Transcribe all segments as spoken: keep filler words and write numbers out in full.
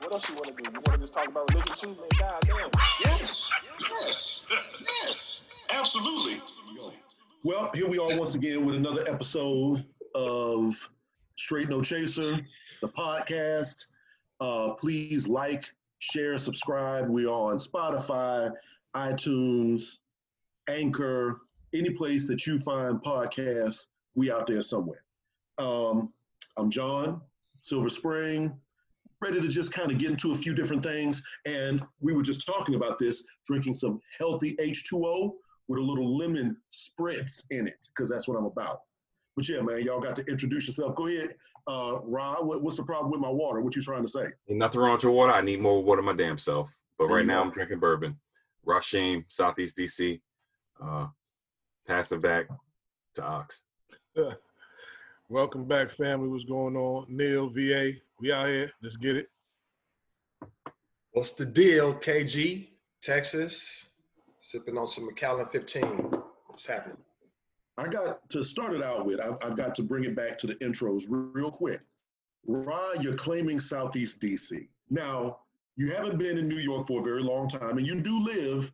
what else you want to do? You want to just talk about religion too? Man, goddamn. Yes. Yes. Yes. Absolutely. Well, here we are once again with another episode of Straight No Chaser, the podcast. Uh, please like, share, subscribe. We are on Spotify, iTunes, Anchor, any place that you find podcasts, we out there somewhere. Um, I'm John, Silver Spring, ready to just kind of get into a few different things. And we were just talking about this, drinking some healthy H two O with a little lemon spritz in it, because that's what I'm about. But yeah, man, y'all got to introduce yourself. Go ahead, uh, Rob, what, what's the problem with my water? What you trying to say? Ain't nothing wrong with your water. I need more water my damn self. But right now I'm drinking bourbon. Rakim, Southeast D C, uh, passing back to Ox. Welcome back, family. What's going on? Neil, V A, we out here. Let's get it. What's the deal, K G? Texas, sipping on some McAllen fifteen. What's happening? I got to start it out with, I've, I've got to bring it back to the intros real quick. Ron, you're claiming Southeast D C. Now, you haven't been in New York for a very long time, and you do live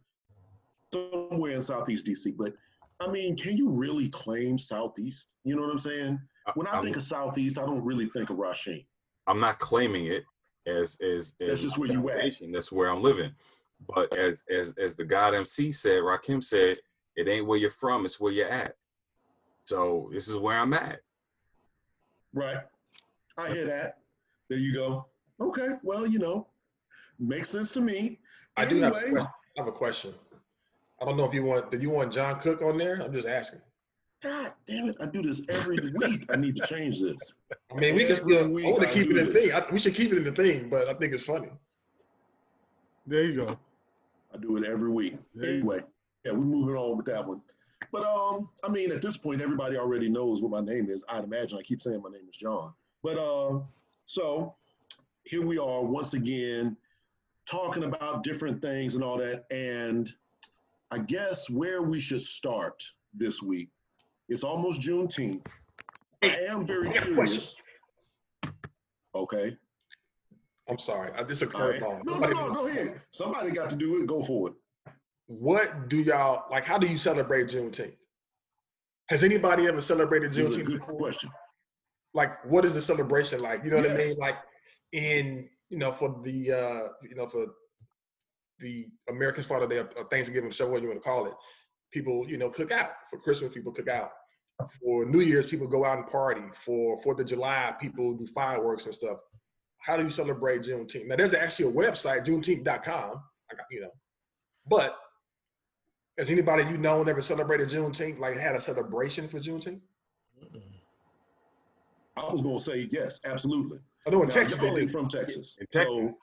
somewhere in Southeast D C, but I mean, can you really claim Southeast? You know what I'm saying? When I I'm, think of Southeast, I don't really think of Rasheen. I'm not claiming it as as, as that's just where you at. That's where I'm living. But as as as the God M C said, Rakim said, it ain't where you're from, it's where you're at. So this is where I'm at. Right. I so, hear that. There you go. Okay. Well, you know, makes sense to me. I anyway, do have a, I have a question. I don't know if you want, do you want John Cook on there? I'm just asking. God damn it. I do this every week. I need to change this. I mean, we every can still, I want to keep it in the thing. I, we should keep it in the thing, but I think it's funny. There you go. I do it every week. There anyway, yeah, we're moving on with that one. But, um, I mean, at this point, everybody already knows what my name is. I'd imagine. I keep saying my name is John. But, um, so here we are once again talking about different things and all that. And I guess where we should start this week, it's almost Juneteenth. I am very curious. Okay. I'm sorry. This is a curveball. No, no, no, go ahead. Somebody got to do it. Go for it. What do y'all, like, how do you celebrate Juneteenth? Has anybody ever celebrated Juneteenth? That's a good question. Like, what is the celebration like? You know what yes. I mean? Like, in, you know, for the, uh, you know, for the American Slaughter Day, or Thanksgiving, show what you want to call it, people, you know, cook out. For Christmas, people cook out. For New Year's, people go out and party. For Fourth of July, people do fireworks and stuff. How do you celebrate Juneteenth? Now, there's actually a website, Juneteenth dot com, you know. But has anybody you know never celebrated Juneteenth, like had a celebration for Juneteenth? I was going to say yes, absolutely. I know in now, Texas, only from Texas. In Texas. So,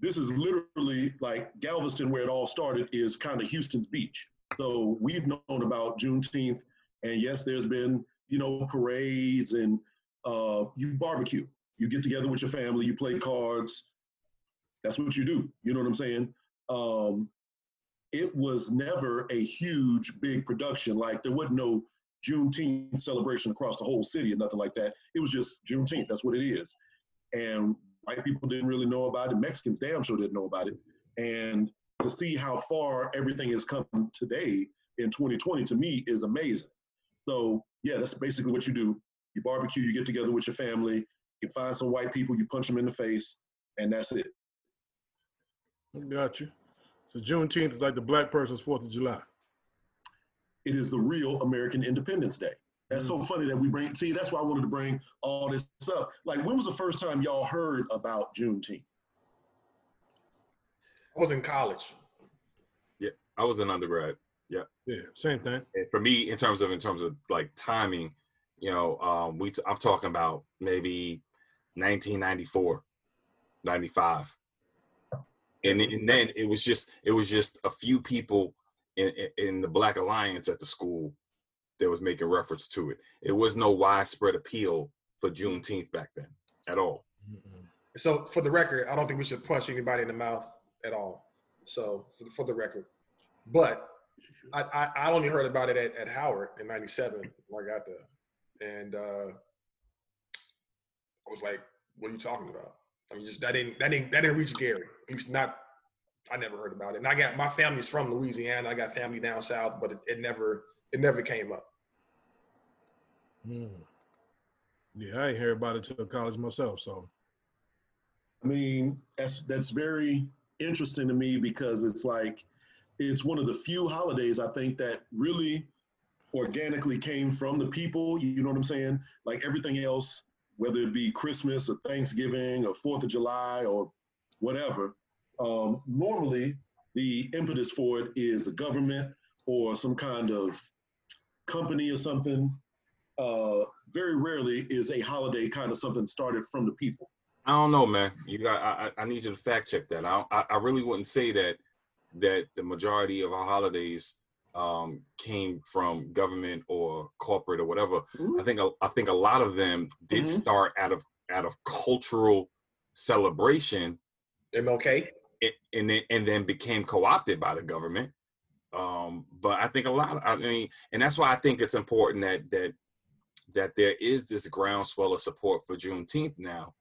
this is literally like Galveston, where it all started, is kind of Houston's beach. So we've known about Juneteenth, and yes, there's been, you know, parades and uh, you barbecue. You get together with your family, you play cards. That's what you do. You know what I'm saying? Um, it was never a huge, big production. Like there wasn't no Juneteenth celebration across the whole city or nothing like that. It was just Juneteenth. That's what it is. And white people didn't really know about it. Mexicans damn sure didn't know about it. And to see how far everything has come today in twenty twenty, to me, is amazing. So, yeah, that's basically what you do. You barbecue, you get together with your family, you find some white people, you punch them in the face, and that's it. Got you. So Juneteenth is like the black person's Fourth of July. It is the real American Independence Day. That's so funny that we bring, see, that's why I wanted to bring all this up. Like, when was the first time y'all heard about Juneteenth? I was in college. Yeah, I was in undergrad. Yeah. Yeah, same thing. And for me, in terms of, in terms of like timing, you know, um, we, t- I'm talking about maybe nineteen ninety-four, ninety-five. And, and then it was just it was just a few people in, in the Black Alliance at the school that was making reference to it. It was no widespread appeal for Juneteenth back then at all. So for the record, I don't think we should punch anybody in the mouth at all. So for the, for the record, but I, I, I only heard about it at, at Howard in ninety-seven when I got there. And uh, I was like, what are you talking about? I mean, just that didn't that didn't that didn't reach Gary. At least not. I never heard about it. And I got my family's from Louisiana. I got family down south, but it, it never it never came up. Mm. Yeah, I ain't heard about it till college myself. So, I mean, that's that's very interesting to me because it's like it's one of the few holidays I think that really organically came from the people. You know what I'm saying? Like everything else, whether it be Christmas or Thanksgiving or fourth of July or whatever, um, normally the impetus for it is the government or some kind of company or something. Uh, very rarely is a holiday kind of something started from the people. I don't know, man. You got, I, I need you to fact check that. I, I, I really wouldn't say that that the majority of our holidays Um, came from government or corporate or whatever. Ooh. I think a, I think a lot of them did mm-hmm. start out of out of cultural celebration. M L K, and, and then and then became co-opted by the government. Um, but I think a lot. Of, I mean, and that's why I think it's important that that that there is this groundswell of support for Juneteenth now,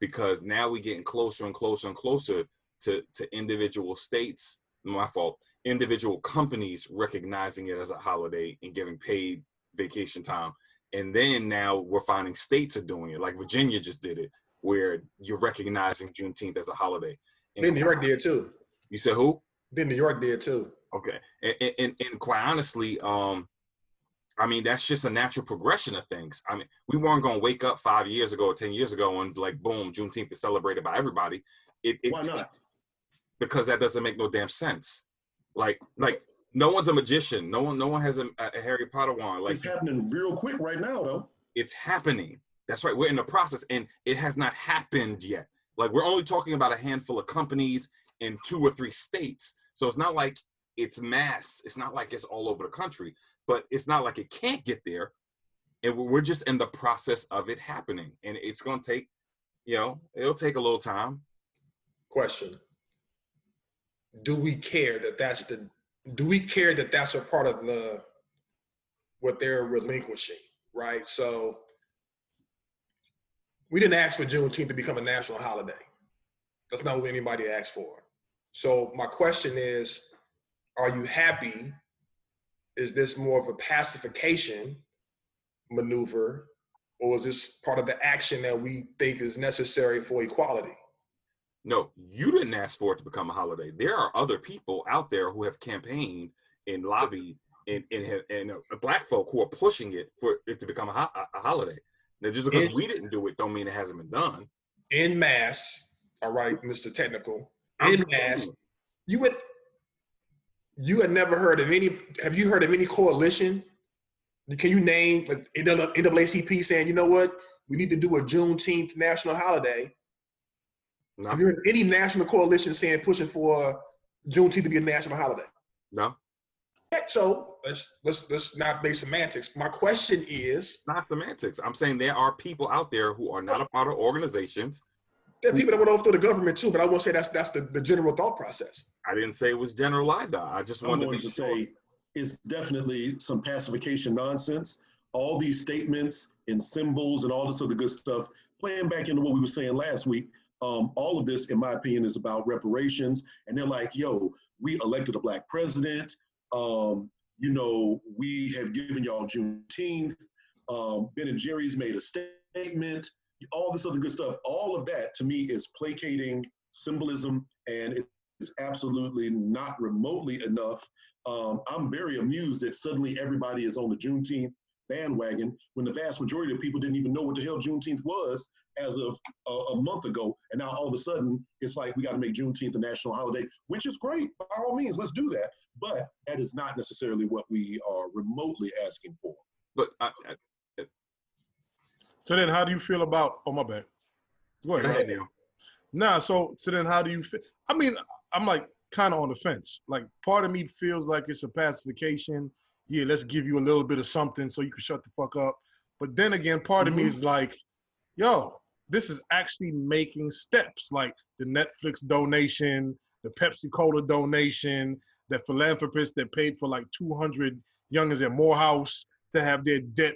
because now we're getting closer and closer and closer to to individual states. My fault. Individual companies recognizing it as a holiday and giving paid vacation time. And then now we're finding states are doing it. Like Virginia just did it, where you're recognizing Juneteenth as a holiday. And then New York did too. You said who? Then New York did too. Okay. And, and, and, and quite honestly, um, I mean, that's just a natural progression of things. I mean, we weren't going to wake up five years ago or ten years ago and like, boom, Juneteenth is celebrated by everybody. It, it Why not? Because that doesn't make no damn sense. Like, like no one's a magician. No one, no one has a, a Harry Potter wand. Like, it's happening real quick right now, though. It's happening. That's right. We're in the process, and it has not happened yet. Like, we're only talking about a handful of companies in two or three states. So it's not like it's mass. It's not like it's all over the country. But it's not like it can't get there. And we're just in the process of it happening. And it's gonna take, you know, it'll take a little time. Question. Do we care that that's the, do we care that that's a part of the, what they're relinquishing, right? So we didn't ask for Juneteenth to become a national holiday. That's not what anybody asked for. So my question is, are you happy? Is this more of a pacification maneuver, or is this part of the action that we think is necessary for equality? No, you didn't ask for it to become a holiday. There are other people out there who have campaigned and lobbied and and, have, and uh, black folk who are pushing it for it to become a, ho a holiday. Now, just because in, we didn't do it, don't mean it hasn't been done. In mass, all right, Mister Technical. In mass, saying. you would you had never heard of any. Have you heard of any coalition? Can you name but N double A C P saying, you know what, we need to do a Juneteenth national holiday? No. Have you heard any national coalition saying pushing for Juneteenth to be a national holiday? No. So let's let's let's not make semantics. My question is, it's not semantics. I'm saying there are people out there who are not a part of organizations. There are people that went over to the government too, but I won't say that's that's the, the general thought process. I didn't say it was general either. I just wanted to, to say it's definitely some pacification nonsense. All these statements and symbols and all this other good stuff playing back into what we were saying last week. Um, all of this, in my opinion, is about reparations. And they're like, yo, we elected a black president. Um, you know, we have given y'all Juneteenth. Um, Ben and Jerry's made a statement. All this other good stuff. All of that, to me, is placating symbolism. And it is absolutely not remotely enough. Um, I'm very amused that suddenly everybody is on the Juneteenth bandwagon when the vast majority of people didn't even know what the hell Juneteenth was as of a, a month ago. And now all of a sudden, it's like, we got to make Juneteenth a national holiday, which is great. By all means, let's do that. But that is not necessarily what we are remotely asking for. But I, I, I, So then how do you feel about, oh, my bad. Go ahead, go ahead. Now. Nah, so, so then how do you feel? I mean, I'm like kind of on the fence. Like part of me feels like it's a pacification. Yeah, let's give you a little bit of something so you can shut the fuck up. But then again, part mm-hmm. of me is like, yo, this is actually making steps. Like the Netflix donation, the Pepsi Cola donation, the philanthropist that paid for like two hundred youngins at Morehouse to have their debt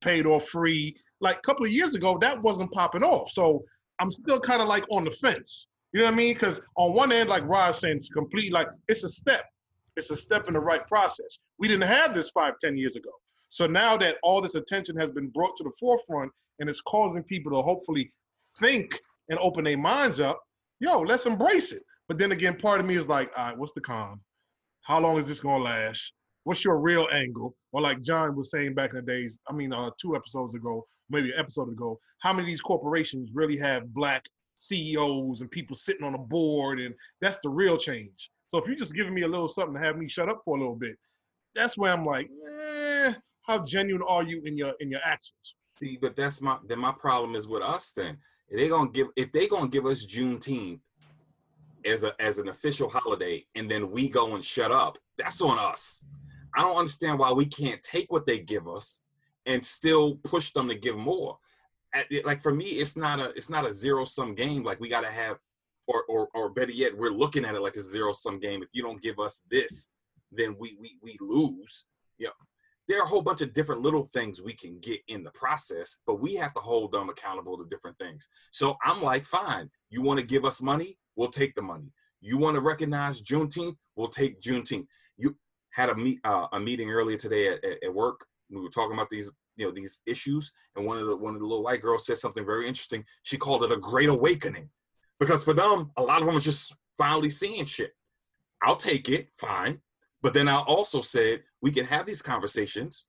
paid off free. Like a couple of years ago, that wasn't popping off. So I'm still kind of like on the fence. You know what I mean? Because on one end, like Rod's saying, it's complete, like it's a step. It's a step in the right process. We didn't have this five, ten years ago. So now that all this attention has been brought to the forefront and it's causing people to hopefully think and open their minds up, yo, let's embrace it. But then again, part of me is like, all right, what's the con? How long is this gonna last? What's your real angle? Or like John was saying back in the days, I mean, uh, two episodes ago, maybe an episode ago, how many of these corporations really have black C E Os and people sitting on a board? And that's the real change. So if you're just giving me a little something to have me shut up for a little bit, that's where I'm like, eh, how genuine are you in your in your actions? See, but that's my then my problem is with us then. If they're gonna give if they're gonna give us Juneteenth as a as an official holiday and then we go and shut up, that's on us. I don't understand why we can't take what they give us and still push them to give more. Like for me, it's not a it's not a zero sum game. Like we gotta have. Or, or, or better yet, we're looking at it like a zero-sum game. If you don't give us this, then we we we lose. You know, there are a whole bunch of different little things we can get in the process, but we have to hold them accountable to different things. So I'm like, fine, you want to give us money? We'll take the money. You want to recognize Juneteenth? We'll take Juneteenth. You had a meet uh, a meeting earlier today at, at, at work. We were talking about these you know these issues, and one of the one of the little white girls said something very interesting. She called it a great awakening. Because for them, a lot of them are just finally seeing shit. I'll take it, fine. But then I also said, we can have these conversations,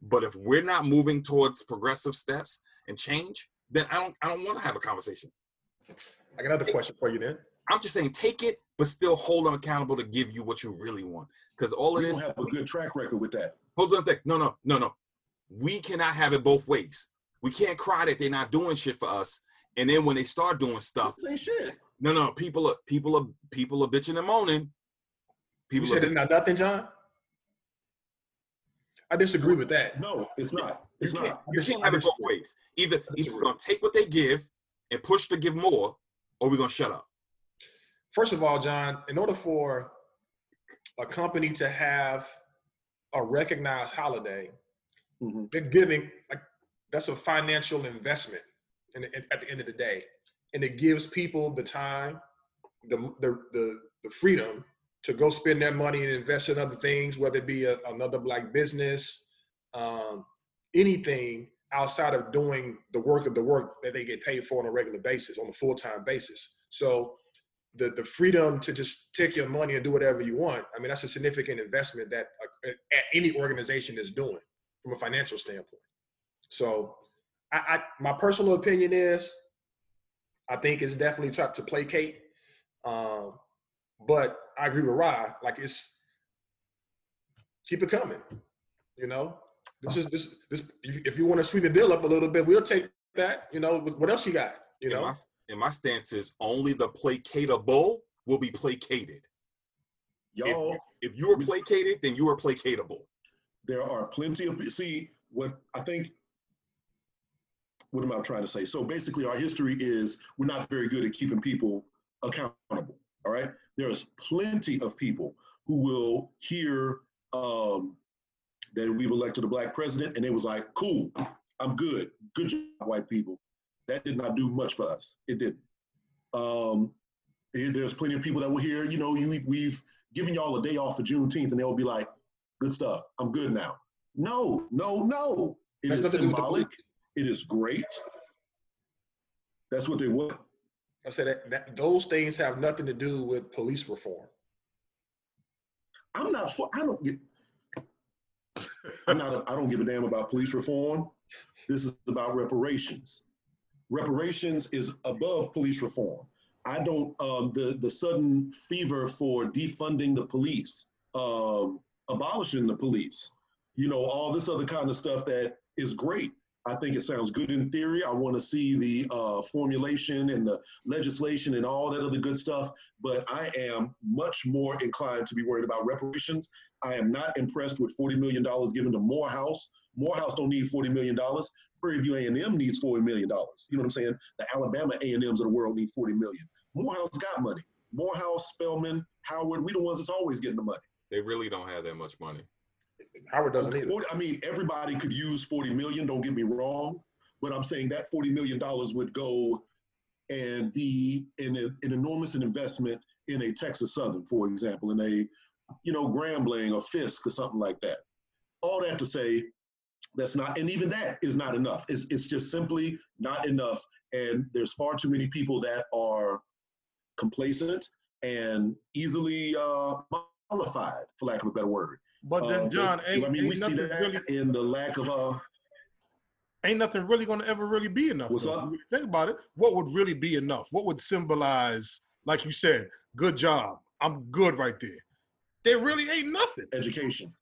but if we're not moving towards progressive steps and change, then I don't I don't want to have a conversation. I got another take, question for you then. I'm just saying, take it, but still hold them accountable to give you what you really want. Because all we it is- have a we, good track record with that. Hold on a sec. No, no, no, no. We cannot have it both ways. We can't cry that they're not doing shit for us. And then when they start doing stuff, shit. no, no, people are people are people are bitching and moaning. People you said it's not nothing, John. I disagree with that. No, it's not. It's you not. Can't, you can't have it both ways. Either either we're gonna take what they give and push to give more, or we're gonna shut up. First of all, John, in order for a company to have a recognized holiday, mm-hmm. they're giving like that's a financial investment. And at the end of the day, and it gives people the time, the the the, the freedom to go spend their money and invest in other things, whether it be a, another black business, um, anything outside of doing the work of the work that they get paid for on a regular basis, on a full-time basis. So the the freedom to just take your money and do whatever you want, I mean, that's a significant investment that uh, any organization is doing from a financial standpoint. So. I, I, my personal opinion is, I think it's definitely tried to placate, um, but I agree with Rod. Like it's keep it coming, you know. This is this this. If you want to sweeten the deal up a little bit, we'll take that. You know, what else you got? You know, and my, and my stance is only the placatable will be placated. Y'all, if, if you are placated, then you are placatable. There are plenty of see what I think. What am I trying to say? So basically our history is we're not very good at keeping people accountable, all right? There is plenty of people who will hear um, that we've elected a black president and they was like, cool, I'm good. Good job, white people. That did not do much for us. It didn't. Um, there's plenty of people that will hear, you know, you, we've given y'all a day off for Juneteenth and they'll be like, good stuff, I'm good now. No, no, no. It That's is symbolic. It is great. That's what they want. I said that, that those things have nothing to do with police reform. I'm not for. I don't get. I'm not. A, I don't give a damn about police reform. This is about reparations. Reparations is above police reform. I don't. Um, the the sudden fever for defunding the police, um, abolishing the police. You know, all this other kind of stuff that is great. I think it sounds good in theory. I want to see the uh, formulation and the legislation and all that other good stuff, but I am much more inclined to be worried about reparations. I am not impressed with forty million dollars given to Morehouse. Morehouse don't need forty million dollars. Prairie View A and M needs forty million dollars. You know what I'm saying? The Alabama A and M's of the world need forty million dollars. Morehouse got money. Morehouse, Spelman, Howard, we the ones that's always getting the money. They really don't have that much money. Howard doesn't either. forty, I mean, everybody could use forty million dollars, don't get me wrong, but I'm saying that forty million dollars would go and be in a, an enormous investment in a Texas Southern, for example, in a, you know, Grambling or Fisk or something like that. All that to say, that's not, and even that is not enough. It's, it's just simply not enough, and there's far too many people that are complacent and easily uh, mollified, for lack of a better word. But then, uh, John, ain't, I mean, ain't we see that really, in the lack of uh, ain't nothing really going to ever really be enough. What's up? Think about it. What would really be enough? What would symbolize, like you said, good job, I'm good right there? There really ain't nothing. Education,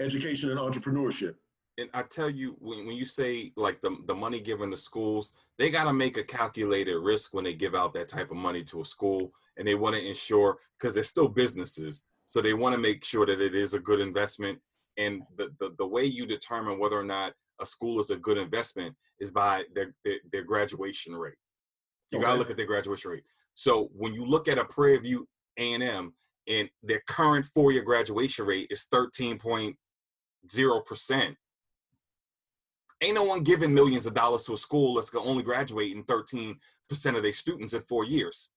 education, and entrepreneurship. And I tell you, when, when you say like the, the money given to schools, they got to make a calculated risk when they give out that type of money to a school, and they want to ensure, because they're still businesses. So they want to make sure that it is a good investment. And the, the, the way you determine whether or not a school is a good investment is by their, their, their graduation rate. You okay. got to look at their graduation rate. So when you look at a Prairie View A and M, and their current four-year graduation rate is thirteen point zero percent. Ain't no one giving millions of dollars to a school that's only graduating thirteen percent of their students in four years.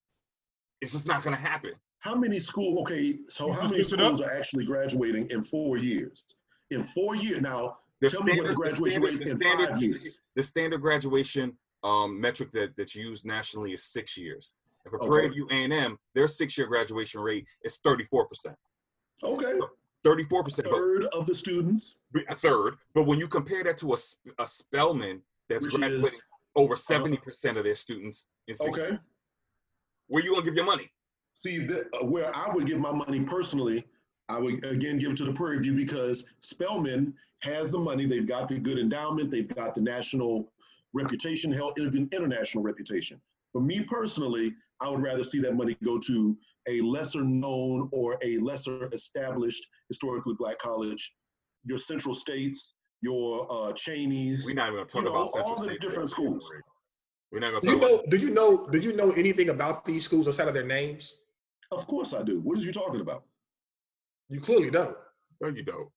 It's just not going to happen. How many schools, okay, so how many schools are actually graduating in four years? In four years, now, the tell standard, me what the graduation the standard, rate the standard, in five years. The standard graduation um, metric that, that's used nationally is six years. And for okay. Prairie View A and M, their six-year graduation rate is thirty-four percent. Okay. thirty-four percent. A third but, of the students. A third. But when you compare that to a, a Spelman that's Which graduating is, over seventy percent uh, of their students in six okay. years, where you going to give your money? See, the, uh, where I would give my money personally, I would, again, give it to the Prairie View, because Spelman has the money. They've got the good endowment. They've got the national reputation, hell, international reputation. For me personally, I would rather see that money go to a lesser known or a lesser established historically black college, your Central States, your uh, Cheneys. We're not even going to talk about know, Central all States. All the different schools. We're not going to talk about it. Do you know, do you know anything about these schools outside of their names? Of course I do. What is you talking about? You clearly don't. No, you don't.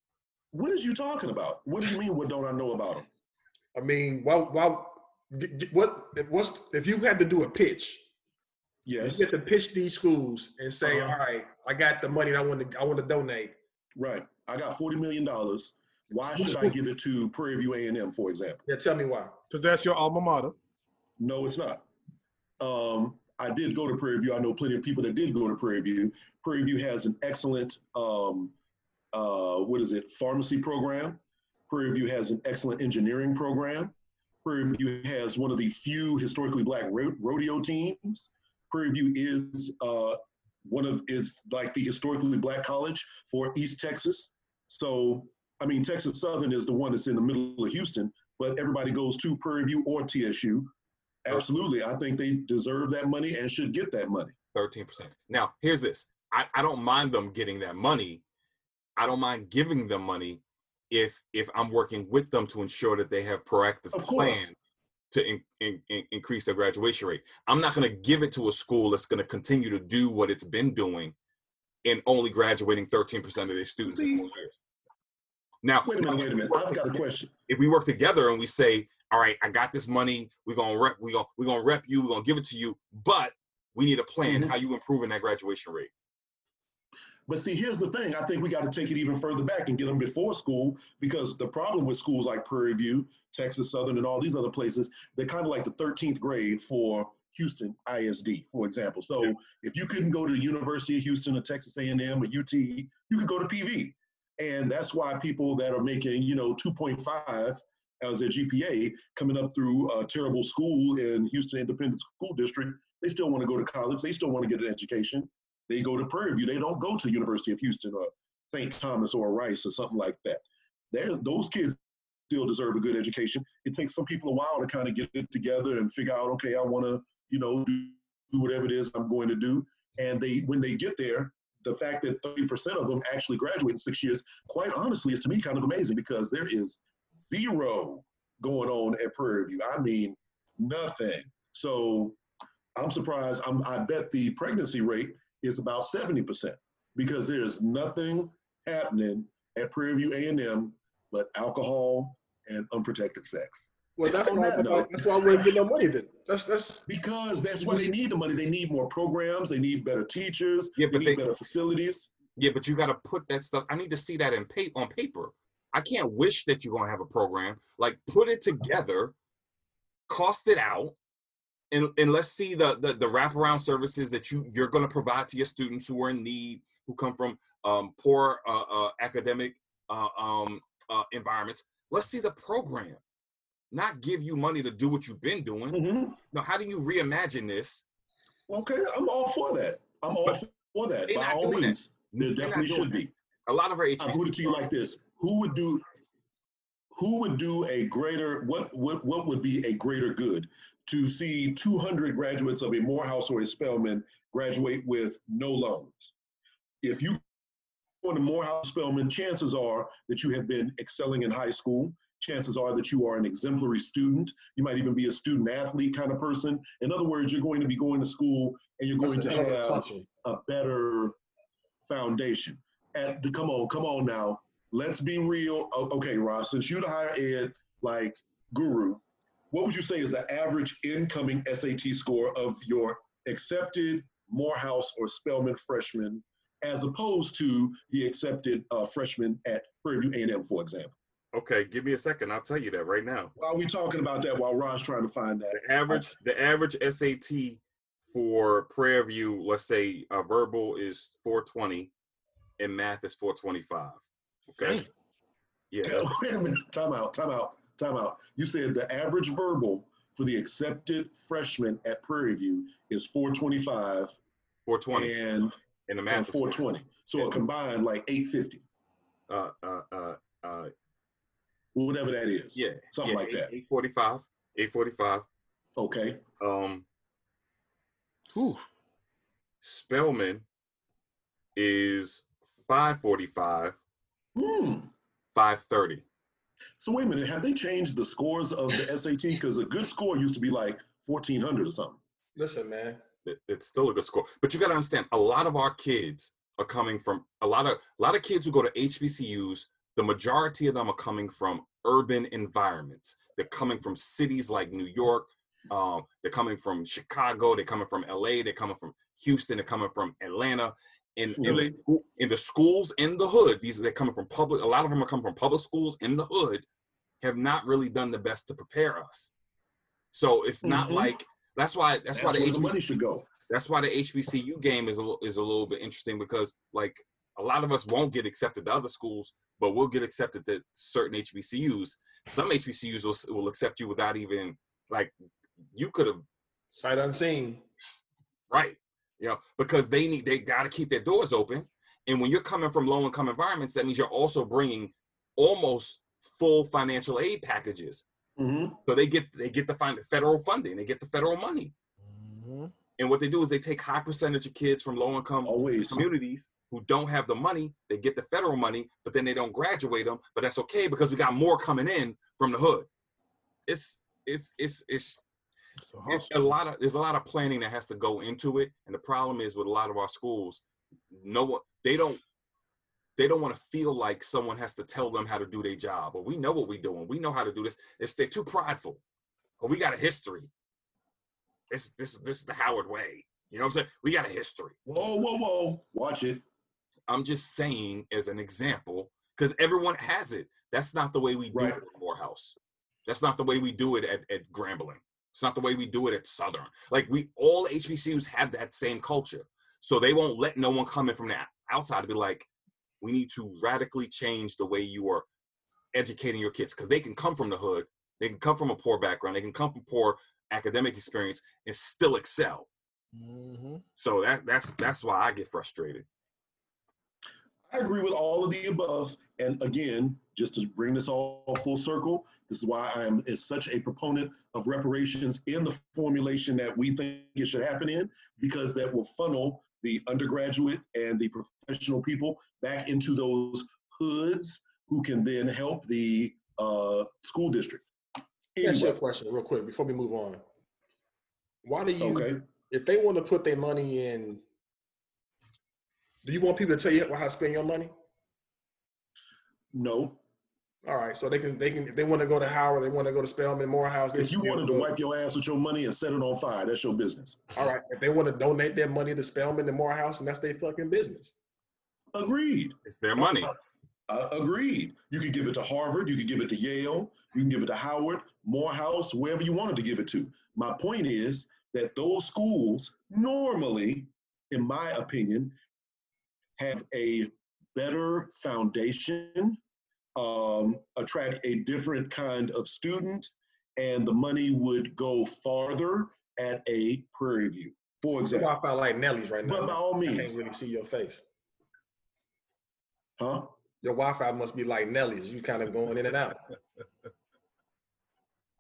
What is you talking about? What do you mean, what don't I know about them? I mean, why, why, what, what's, if you had to do a pitch, yes. you had to pitch these schools and say, uh-huh. all right, I got the money and I want to, I want to donate. Right. I got forty million dollars. Why should I give it to Prairie View A and M, for example? Yeah, tell me why. Because that's your alma mater. No, it's not. Um, I did go to Prairie View. I know plenty of people that did go to Prairie View. Prairie View has an excellent, um, uh, what is it, pharmacy program. Prairie View has an excellent engineering program. Prairie View has one of the few historically black ro rodeo teams. Prairie View is uh, one of, it's like the historically black college for East Texas. So, I mean, Texas Southern is the one that's in the middle of Houston, but everybody goes to Prairie View or T S U. Absolutely. I think they deserve that money and should get that money. thirteen percent. Now, here's this. I, I don't mind them getting that money. I don't mind giving them money if if I'm working with them to ensure that they have proactive plans to in, in, in increase their graduation rate. I'm not going to give it to a school that's going to continue to do what it's been doing and only graduating thirteen percent of their students See, in four years. Now, wait a minute, wait a minute. I've got a question. If we work together and we say, all right, I got this money. We're gonna rep, we gonna we're gonna rep you, we're gonna give it to you, but we need a plan mm-hmm. how you improving that graduation rate. But see, here's the thing. I think we got to take it even further back and get them before school, because the problem with schools like Prairie View, Texas Southern, and all these other places, they're kind of like the thirteenth grade for Houston I S D, for example. So yeah. if you couldn't go to the University of Houston or Texas A and M or U T, you could go to P V. And that's why people that are making, you know, two point five as their G P A coming up through a terrible school in Houston Independent School District, they still want to go to college. They still want to get an education. They go to Prairie View. They don't go to University of Houston or Saint Thomas or Rice or something like that. They're, those kids still deserve a good education. It takes some people a while to kind of get it together and figure out, okay, I want to, you know, do whatever it is I'm going to do. And they, when they get there, the fact that thirty percent of them actually graduate in six years, quite honestly, is to me kind of amazing, because there is zero going on at Prairie View. I mean, nothing. So I'm surprised. I'm, I bet the pregnancy rate is about seventy percent, because there's nothing happening at Prairie View A and M but alcohol and unprotected sex. Well, that's why, that I, that's why I wouldn't get no money then. That's that's because that's why they need the money. They need more programs. They need better teachers. Yeah, but they need they, better facilities. Yeah, but you got to put that stuff. I need to see that in pa- on paper. I can't wish that you're going to have a program. Like, put it together, cost it out, and, and let's see the, the, the wraparound services that you, you're going to provide to your students who are in need, who come from um, poor uh, uh, academic uh, um, uh, environments. Let's see the program, not give you money to do what you've been doing. Mm-hmm. Now, how do you reimagine this? Okay, I'm all for that. I'm all but for that. By all means, that. There definitely should that. Be. A lot of our H B C Us. I put it to you like this. Who would do, who would do a greater, what, what, what would be a greater good to see two hundred graduates of a Morehouse or a Spelman graduate with no loans? If you go to Morehouse, Spelman, chances are that you have been excelling in high school. Chances are that you are an exemplary student. You might even be a student athlete kind of person. In other words, you're going to be going to school and you're going to have a better foundation. And come on, come on now. Let's be real. Okay, Ross, since you're the higher ed like guru, what would you say is the average incoming S A T score of your accepted Morehouse or Spelman freshmen, as opposed to the accepted uh, freshmen at Prairie View A and M, for example? Okay, give me a second. I'll tell you that right now. Why are we talking about that while Ross trying to find that? The average, the average S A T for Prairie View, let's say uh, verbal is four twenty, and math is four twenty-five. Okay. Yeah. Wait a minute. Time out. Time out. Time out. You said the average verbal for the accepted freshman at Prairie View is four twenty-five. four twenty. And, and the math and four twenty. So yeah. A combined like eight fifty. Uh, uh, uh, uh, whatever that is. Yeah. Something yeah, like eight, that. eight forty-five. eight forty-five. Okay. Um, whew. Spelman is five forty-five. Hmm. five thirty. So wait a minute, have they changed the scores of the S A T? Because a good score used to be like fourteen hundred or something. Listen, man. It, it's still a good score. But you got to understand, a lot of our kids are coming from, a lot of a lot of kids who go to H B C Us, the majority of them are coming from urban environments. They're coming from cities like New York. Um, they're coming from Chicago. They're coming from L A. They're coming from Houston. They're coming from Atlanta. In, in, the, in the schools in the hood, these they're coming from public, a lot of them are coming from public schools in the hood, have not really done the best to prepare us. So it's not mm-hmm. like, that's why that's, that's why the, H B C U, the money should go. That's why the H B C U game is a, is a little bit interesting, because like a lot of us won't get accepted to other schools, but we'll get accepted to certain H B C Us. Some H B C Us will, will accept you without even, like, you could have. Sight unseen. Right. You know, because they need, they got to keep their doors open. And when you're coming from low-income environments, that means you're also bringing almost full financial aid packages. Mm-hmm. So they get they get to find the federal funding. They get the federal money. Mm-hmm. And what they do is they take high percentage of kids from low-income Always. communities who don't have the money. They get the federal money, but then they don't graduate them. But that's okay, because we got more coming in from the hood. It's it's it's it's. So it's a lot of there's a lot of planning that has to go into it, and the problem is with a lot of our schools, no one they don't they don't want to feel like someone has to tell them how to do their job. Or we know what we're doing. We know how to do this. It's they're too prideful. Or we got a history. This this this is the Howard way. You know what I'm saying? We got a history. Whoa whoa whoa! Watch it. I'm just saying as an example, because everyone has it. That's not the way we do right. it at Morehouse. That's not the way we do it at at Grambling. It's not the way we do it at Southern. Like, we all H B C Us have that same culture. So they won't let no one come in from the outside to be like, we need to radically change the way you are educating your kids. Because they can come from the hood. They can come from a poor background. They can come from poor academic experience and still excel. Mm-hmm. So that that's that's why I get frustrated. I agree with all of the above. And again, just to bring this all full circle, this is why I am is such a proponent of reparations in the formulation that we think it should happen in, because that will funnel the undergraduate and the professional people back into those hoods who can then help the uh, school district. Anyway. That's your question real quick before we move on. Why do you, okay. if they want to put their money in, do you want people to tell you how to spend your money? No. All right, so they can, they can, if they want to go to Howard, they want to go to Spelman, Morehouse. If you wanted to wipe your ass with your money and set it on fire, that's your business. All right, if they want to donate their money to Spelman and Morehouse, and that's their fucking business. Agreed. It's their money. Uh, agreed. You can give it to Harvard, you can give it to Yale, you can give it to Howard, Morehouse, wherever you wanted to give it to. My point is that those schools normally, in my opinion, have a better foundation, um, attract a different kind of student, and the money would go farther at a Prairie View, for example. I feel like Nelly's right now. But by all means. I can't really see your face. Huh? Your Wi-Fi must be like Nelly's. You kind of going in and out.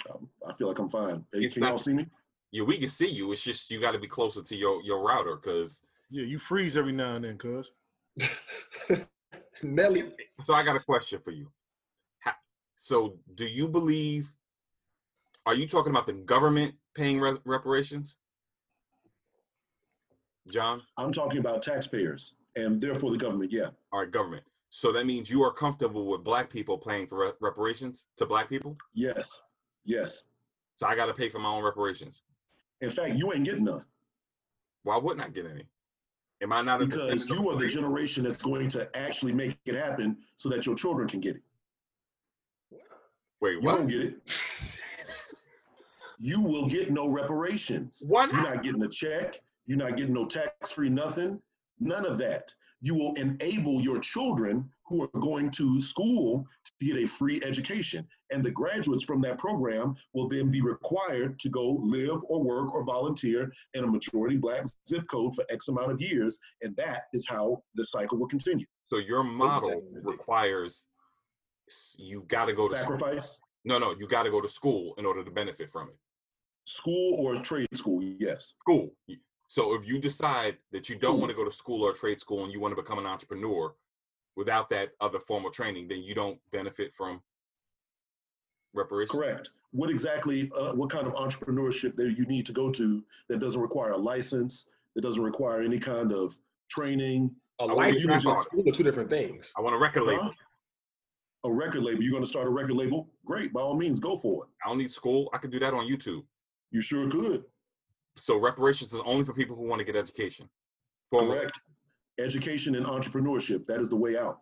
um, I feel like I'm fine. Hey, can y'all see me? Yeah, we can see you. It's just you got to be closer to your, your router, because... Yeah, you freeze every now and then, cuz. Nelly. So I got a question for you. How, so do you believe, are you talking about the government paying re reparations? John? I'm talking about taxpayers and therefore the government, yeah. All right, government. So that means you are comfortable with black people paying for re reparations to black people? Yes, yes. So I got to pay for my own reparations? In fact, you ain't getting none. Why wouldn't I get any? Am I not a because you are the generation that's going to actually make it happen so that your children can get it. Wait, what? You don't get it. You will get no reparations. Why not? You're not getting a check. You're not getting no tax-free nothing. None of that. You will enable your children who are going to school to get a free education. And the graduates from that program will then be required to go live or work or volunteer in a majority black zip code for X amount of years. And that is how the cycle will continue. So your model requires you gotta go to sacrifice? School. No, no, you gotta go to school in order to benefit from it. School or trade school, yes. School. So if you decide that you don't want to go to school or trade school and you want to become an entrepreneur, without that other formal training, then you don't benefit from reparations? Correct. What exactly, uh, what kind of entrepreneurship that you need to go to that doesn't require a license, that doesn't require any kind of training? A license are two different things. I want a record label. Huh? A record label. You're going to start a record label? Great. By all means, go for it. I don't need school. I could do that on YouTube. You sure could. So reparations is only for people who want to get education. Formal. Correct. Education and entrepreneurship, that is the way out.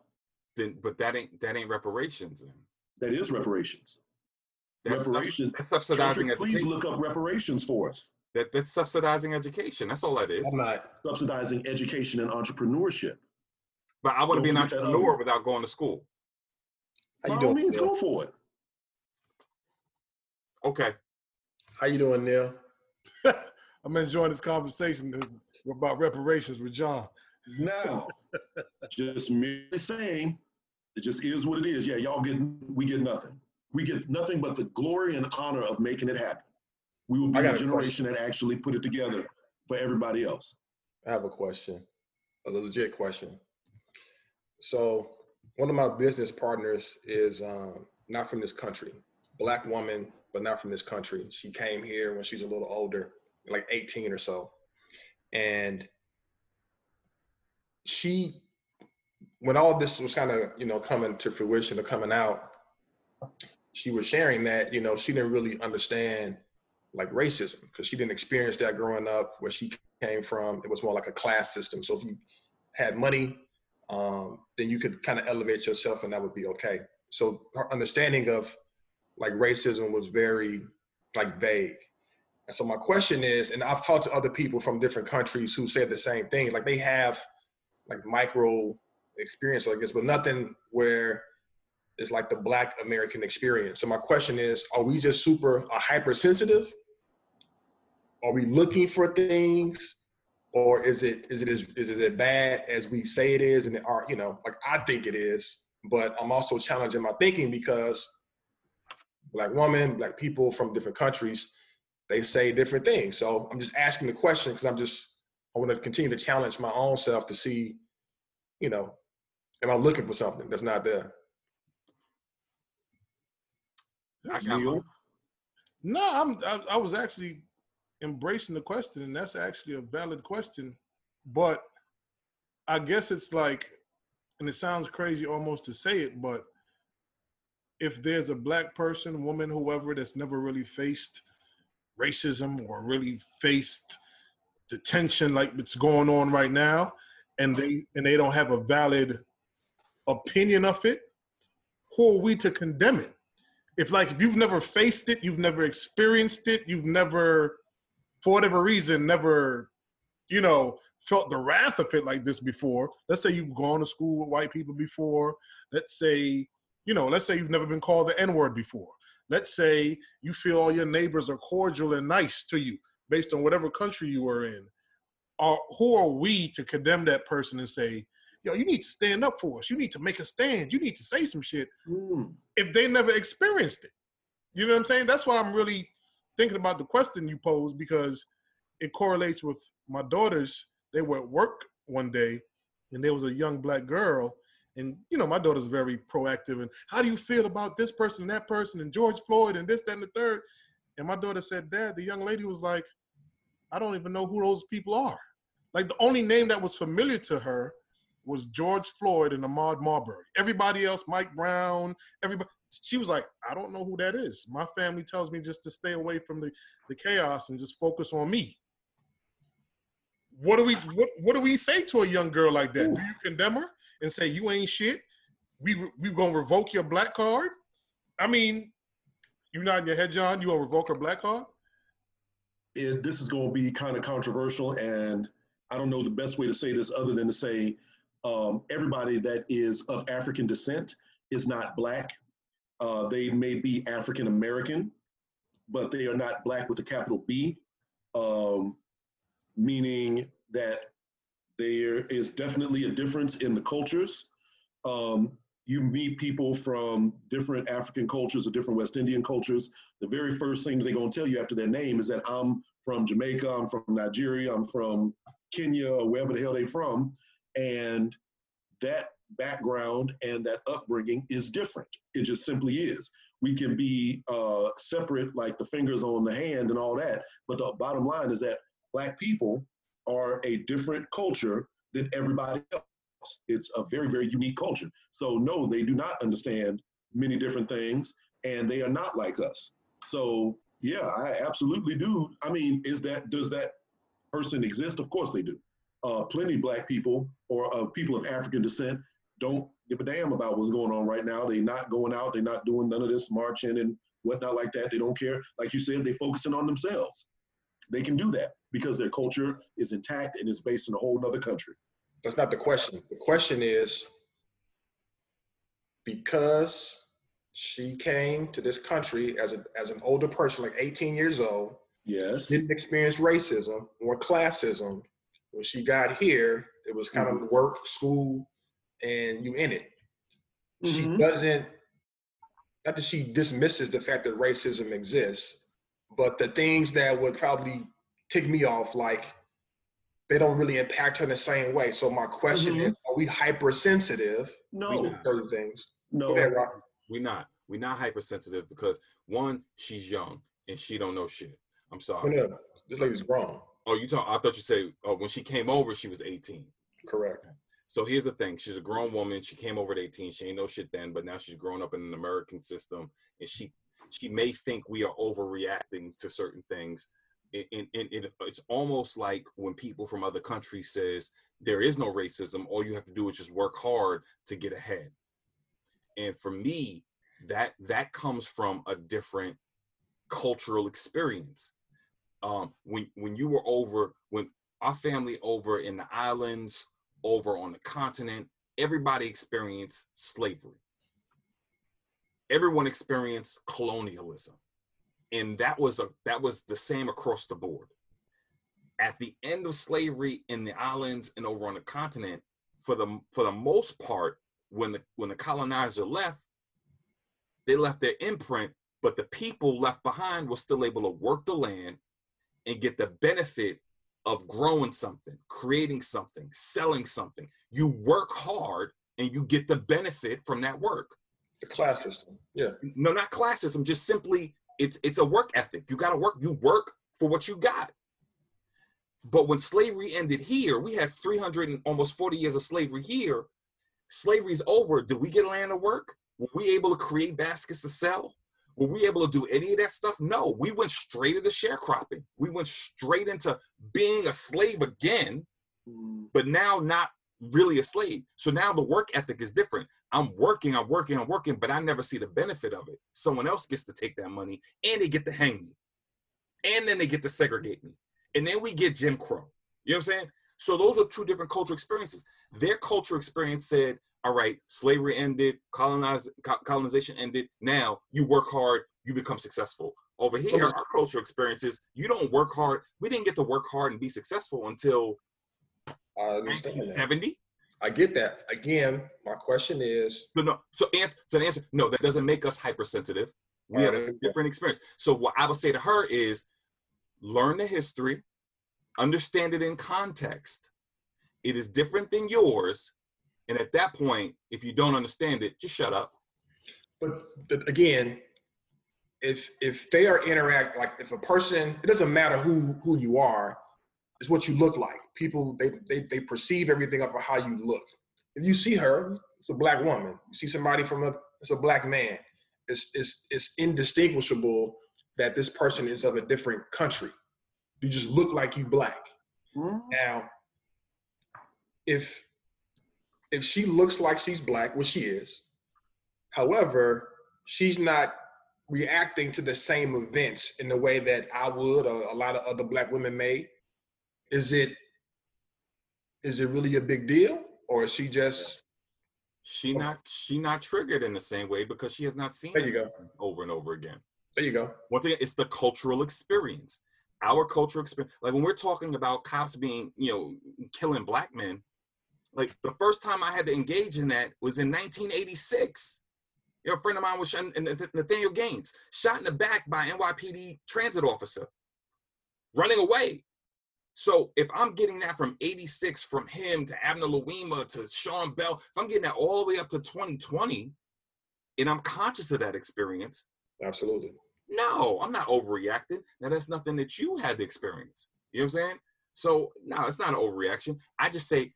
Then, but that ain't that ain't reparations then. That is reparations. That's reparations. That's subsidizing Children, education. Please look up reparations for us. That, that's subsidizing education. That's all that is. I'm not. Subsidizing education and entrepreneurship. But I want to be an entrepreneur without going to school. How you doing, Neil? By all means, go for it. Okay. How you doing, Neil? I'm enjoying this conversation about reparations with John. Now, just merely saying, it just is what it is. Yeah, y'all get, we get nothing. We get nothing but the glory and honor of making it happen. We will be the generation that actually put it together for everybody else. I have a question, a legit question. So one of my business partners is um, not from this country, black woman, but not from this country. She came here when she's a little older, like eighteen or so. And she, when all this was kind of, you know, coming to fruition or coming out, she was sharing that, you know, she didn't really understand like racism because she didn't experience that growing up where she came from. It was more like a class system. So if you had money, um, then you could kind of elevate yourself and that would be okay. So her understanding of like racism was very like vague. And so my question is, and I've talked to other people from different countries who said the same thing, like they have like micro experience like this, but nothing where it's like the Black American experience. So my question is, are we just super uh, hypersensitive? Are we looking for things? Or is it, is it, is, is it bad as we say it is? And it are, you know, like I think it is, but I'm also challenging my thinking because Black women, Black people from different countries, they say different things. So I'm just asking the question because I'm just, I want to continue to challenge my own self to see, you know, am I looking for something that's not there? That's you. No, I'm, I, I was actually embracing the question, and that's actually a valid question. But I guess it's like, and it sounds crazy almost to say it, but if there's a Black person, woman, whoever, that's never really faced racism or really faced the tension like it's going on right now, and they and they don't have a valid opinion of it, who are we to condemn it? If like, if you've never faced it, you've never experienced it, you've never, for whatever reason, never, you know, felt the wrath of it like this before. Let's say you've gone to school with white people before. Let's say, you know, let's say you've never been called the N-word before. Let's say you feel all your neighbors are cordial and nice to you based on whatever country you are in. Are, who are we to condemn that person and say, yo, you need to stand up for us. You need to make a stand. You need to say some shit. Mm. If they never experienced it. You know what I'm saying? That's why I'm really thinking about the question you posed, because it correlates with my daughters. They were at work one day and there was a young Black girl. And, you know, my daughter's very proactive. And how do you feel about this person and that person and George Floyd and this, that, and the third? And my daughter said, Dad, the young lady was like, I don't even know who those people are. Like, the only name that was familiar to her was George Floyd and Ahmaud Marbury. Everybody else, Mike Brown, everybody. She was like, I don't know who that is. My family tells me just to stay away from the, the chaos and just focus on me. What do we what, what do we say to a young girl like that? Ooh. Do you condemn her and say, you ain't shit? We we gonna revoke your Black card? I mean, you nodding your head, John, you gonna revoke her Black card? And this is gonna be kind of controversial, and I don't know the best way to say this other than to say, Um, everybody that is of African descent is not Black. Uh, they may be African American, but they are not Black with a capital B, um, meaning that there is definitely a difference in the cultures. Um, you meet people from different African cultures or different West Indian cultures. The very first thing they're going to tell you after their name is that I'm from Jamaica, I'm from Nigeria, I'm from Kenya, or wherever the hell they're from. And that background and that upbringing is different. It just simply is. We can be uh, separate, like the fingers on the hand and all that. But the bottom line is that Black people are a different culture than everybody else. It's a very, very unique culture. So no, they do not understand many different things, and they are not like us. So yeah, I absolutely do. I mean, is that, does that person exist? Of course they do. Uh, plenty of Black people or uh, people of African descent don't give a damn about what's going on right now. They're not going out. They're not doing none of this marching and whatnot like that. They don't care. Like you said, they're focusing on themselves. They can do that because their culture is intact and is based in a whole other country. That's not the question. The question is, because she came to this country as, a, as an older person, like eighteen years old, yes, didn't experience racism or classism, when she got here, it was kind of work, school, and you in it. Mm-hmm. She doesn't, not that she dismisses the fact that racism exists, but the things that would probably tick me off, like, they don't really impact her in the same way. So my question mm-hmm. is, are we hypersensitive? No. We certain things. No. We're not. We're not hypersensitive because, one, she's young, and she don't know shit. I'm sorry. No, no. This lady's wrong. Oh, you talk, I thought you said oh, when she came over, she was eighteen. Correct. So here's the thing. She's a grown woman. She came over at eighteen. She ain't no shit then, but now she's grown up in an American system, and she she may think we are overreacting to certain things. And, and, and it, it's almost like when people from other countries says there is no racism, all you have to do is just work hard to get ahead. And for me, that that comes from a different cultural experience. Um, when when you were over, when our family over in the islands, over on the continent, everybody experienced slavery. Everyone experienced colonialism. And that was a that was the same across the board. At the end of slavery in the islands and over on the continent, for the for the most part, when the when the colonizer left, they left their imprint, but the people left behind were still able to work the land and get the benefit of growing something, creating something, selling something. You work hard and you get the benefit from that work. The class system, yeah. No, not class system, just simply it's it's a work ethic. You gotta work, you work for what you got. But when slavery ended here, we had three hundred and almost forty years of slavery here. Slavery's over. Did we get land to work? Were we able to create baskets to sell? Were we able to do any of that stuff? No, we went straight into sharecropping. We went straight into being a slave again, but now not really a slave. So now the work ethic is different. I'm working, I'm working, I'm working, but I never see the benefit of it. Someone else gets to take that money and they get to hang me. And then they get to segregate me. And then we get Jim Crow. You know what I'm saying? So those are two different cultural experiences. Their cultural experience said, all right, slavery ended, colonize, colonization ended. Now you work hard, you become successful. Over here, our cultural experiences, you don't work hard. We didn't get to work hard and be successful until nineteen seventy. I get that. Again, my question is. No, no. So, so the answer, no, that doesn't make us hypersensitive. We had a different experience. So what I would say to her is, learn the history, understand it in context. It is different than yours. And at that point, if you don't understand it, just shut up. But again, if if they are interact, like if a person, it doesn't matter who, who you are, it's what you look like. People, they, they, they perceive everything up of how you look. If you see her, it's a black woman. You see somebody from a, it's a black man. It's, it's, it's indistinguishable that this person is of a different country. You just look like you black. Mm-hmm. Now, if if she looks like she's black, which she is, however, she's not reacting to the same events in the way that I would or a lot of other black women may, is it is it really a big deal? Or is she just she not she not triggered in the same way because she has not seen there you go. over and over again. There you go. Once again, it's the cultural experience. Our cultural experience, like when we're talking about cops being, you know, killing black men, like the first time I had to engage in that was in nineteen eighty-six. You know, a friend of mine was shot, Nathaniel Gaines, shot in the back by an N Y P D transit officer, running away. So if I'm getting that from eighty-six, from him to Abner Louima to Sean Bell, if I'm getting that all the way up to twenty twenty, and I'm conscious of that experience, absolutely. No, I'm not overreacting. Now, that's nothing that you had to experience. You know what I'm saying? So, no, it's not an overreaction. I just say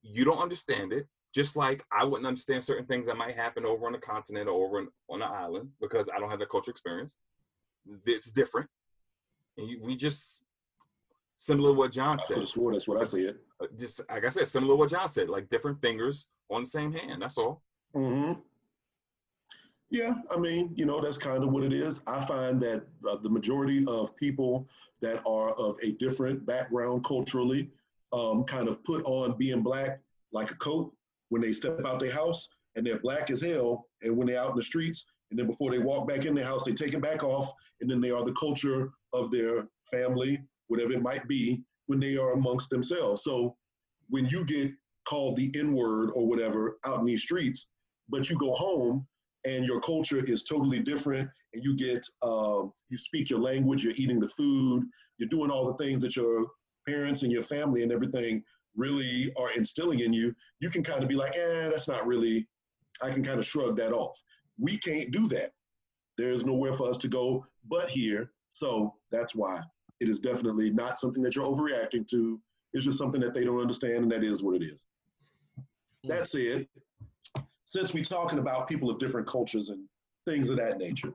you don't understand it, just like I wouldn't understand certain things that might happen over on the continent or over on, on the island because I don't have that cultural experience. It's different. And you, we just, similar to what John said. I swore that's what I said. Just, like I said, similar to what John said, like different fingers on the same hand. That's all. Mm-hmm. Yeah, I mean, you know, that's kind of what it is. I find that uh, the majority of people that are of a different background culturally um, kind of put on being black like a coat when they step out their house, and they're black as hell, and when they're out in the streets, and then before they walk back in their house, they take it back off, and then they are the culture of their family, whatever it might be, when they are amongst themselves. So when you get called the N-word or whatever out in these streets, but you go home, and your culture is totally different, and you get, um, you speak your language, you're eating the food, you're doing all the things that your parents and your family and everything really are instilling in you, you can kind of be like, eh, that's not really, I can kind of shrug that off. We can't do that. There's nowhere for us to go but here, so that's why. It is definitely not something that you're overreacting to, it's just something that they don't understand, and that is what it is. That said, since we're talking about people of different cultures and things of that nature.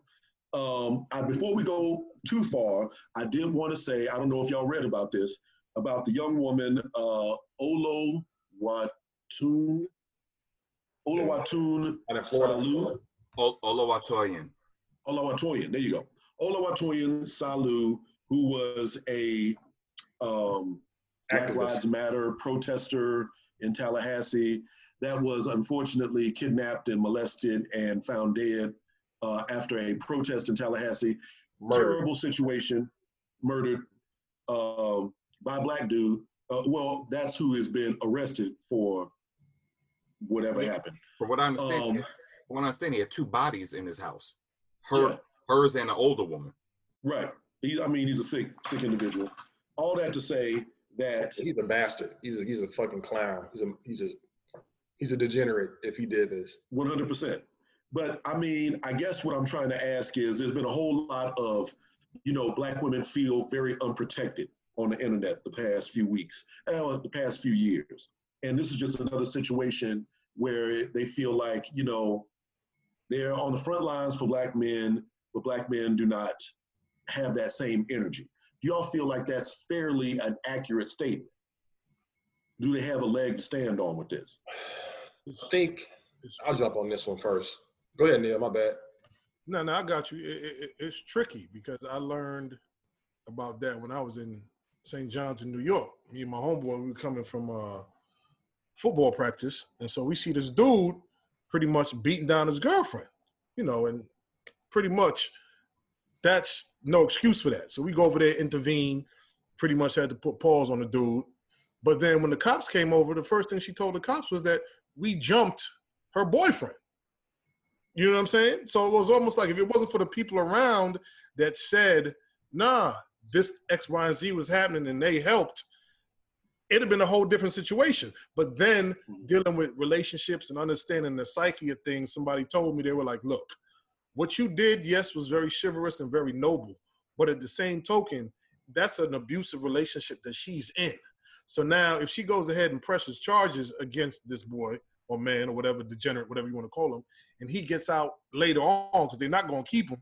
Um, I, before we go too far, I did want to say, I don't know if y'all read about this, about the young woman, uh, Olo Watoyan. Olo Watoyan. Salu. Olo Watoyan. Olo Watoyan, there you go. Olo Watoyan Salu, who was a um, Black Lives Matter protester in Tallahassee, that was unfortunately kidnapped and molested and found dead uh, after a protest in Tallahassee. Murdered. Terrible situation, murdered uh, by a black dude. Uh, well, that's who has been arrested for whatever yeah. happened. From what I understand, um, from what I understand, he had two bodies in his house. Her, yeah. hers, and an older woman. Right. He, I mean, he's a sick, sick individual. All that to say that he's a bastard. He's a, he's a fucking clown. He's a, he's a, he's a degenerate if he did this. one hundred percent. But I mean, I guess what I'm trying to ask is, there's been a whole lot of, you know, black women feel very unprotected on the internet the past few weeks, uh, the past few years. And this is just another situation where they feel like, you know, they're on the front lines for black men, but black men do not have that same energy. Do y'all feel like that's fairly an accurate statement? Do they have a leg to stand on with this? I think I'll jump on this one first. Go ahead, Neil, my bad. No, no, I got you. It, it, it's tricky because I learned about that when I was in Saint John's in New York. Me and my homeboy, we were coming from uh, football practice. And so we see this dude pretty much beating down his girlfriend, you know, and pretty much that's no excuse for that. So we go over there, intervene, pretty much had to put paws on the dude. But then when the cops came over, the first thing she told the cops was that we jumped her boyfriend. You know what I'm saying? So it was almost like if it wasn't for the people around that said, nah, this X, Y, and Z was happening and they helped, it'd have been a whole different situation. But then dealing with relationships and understanding the psyche of things, somebody told me, they were like, look, what you did, yes, was very chivalrous and very noble. But at the same token, that's an abusive relationship that she's in. So now if she goes ahead and presses charges against this boy, or man, or whatever, degenerate, whatever you want to call him, and he gets out later on because they're not going to keep him,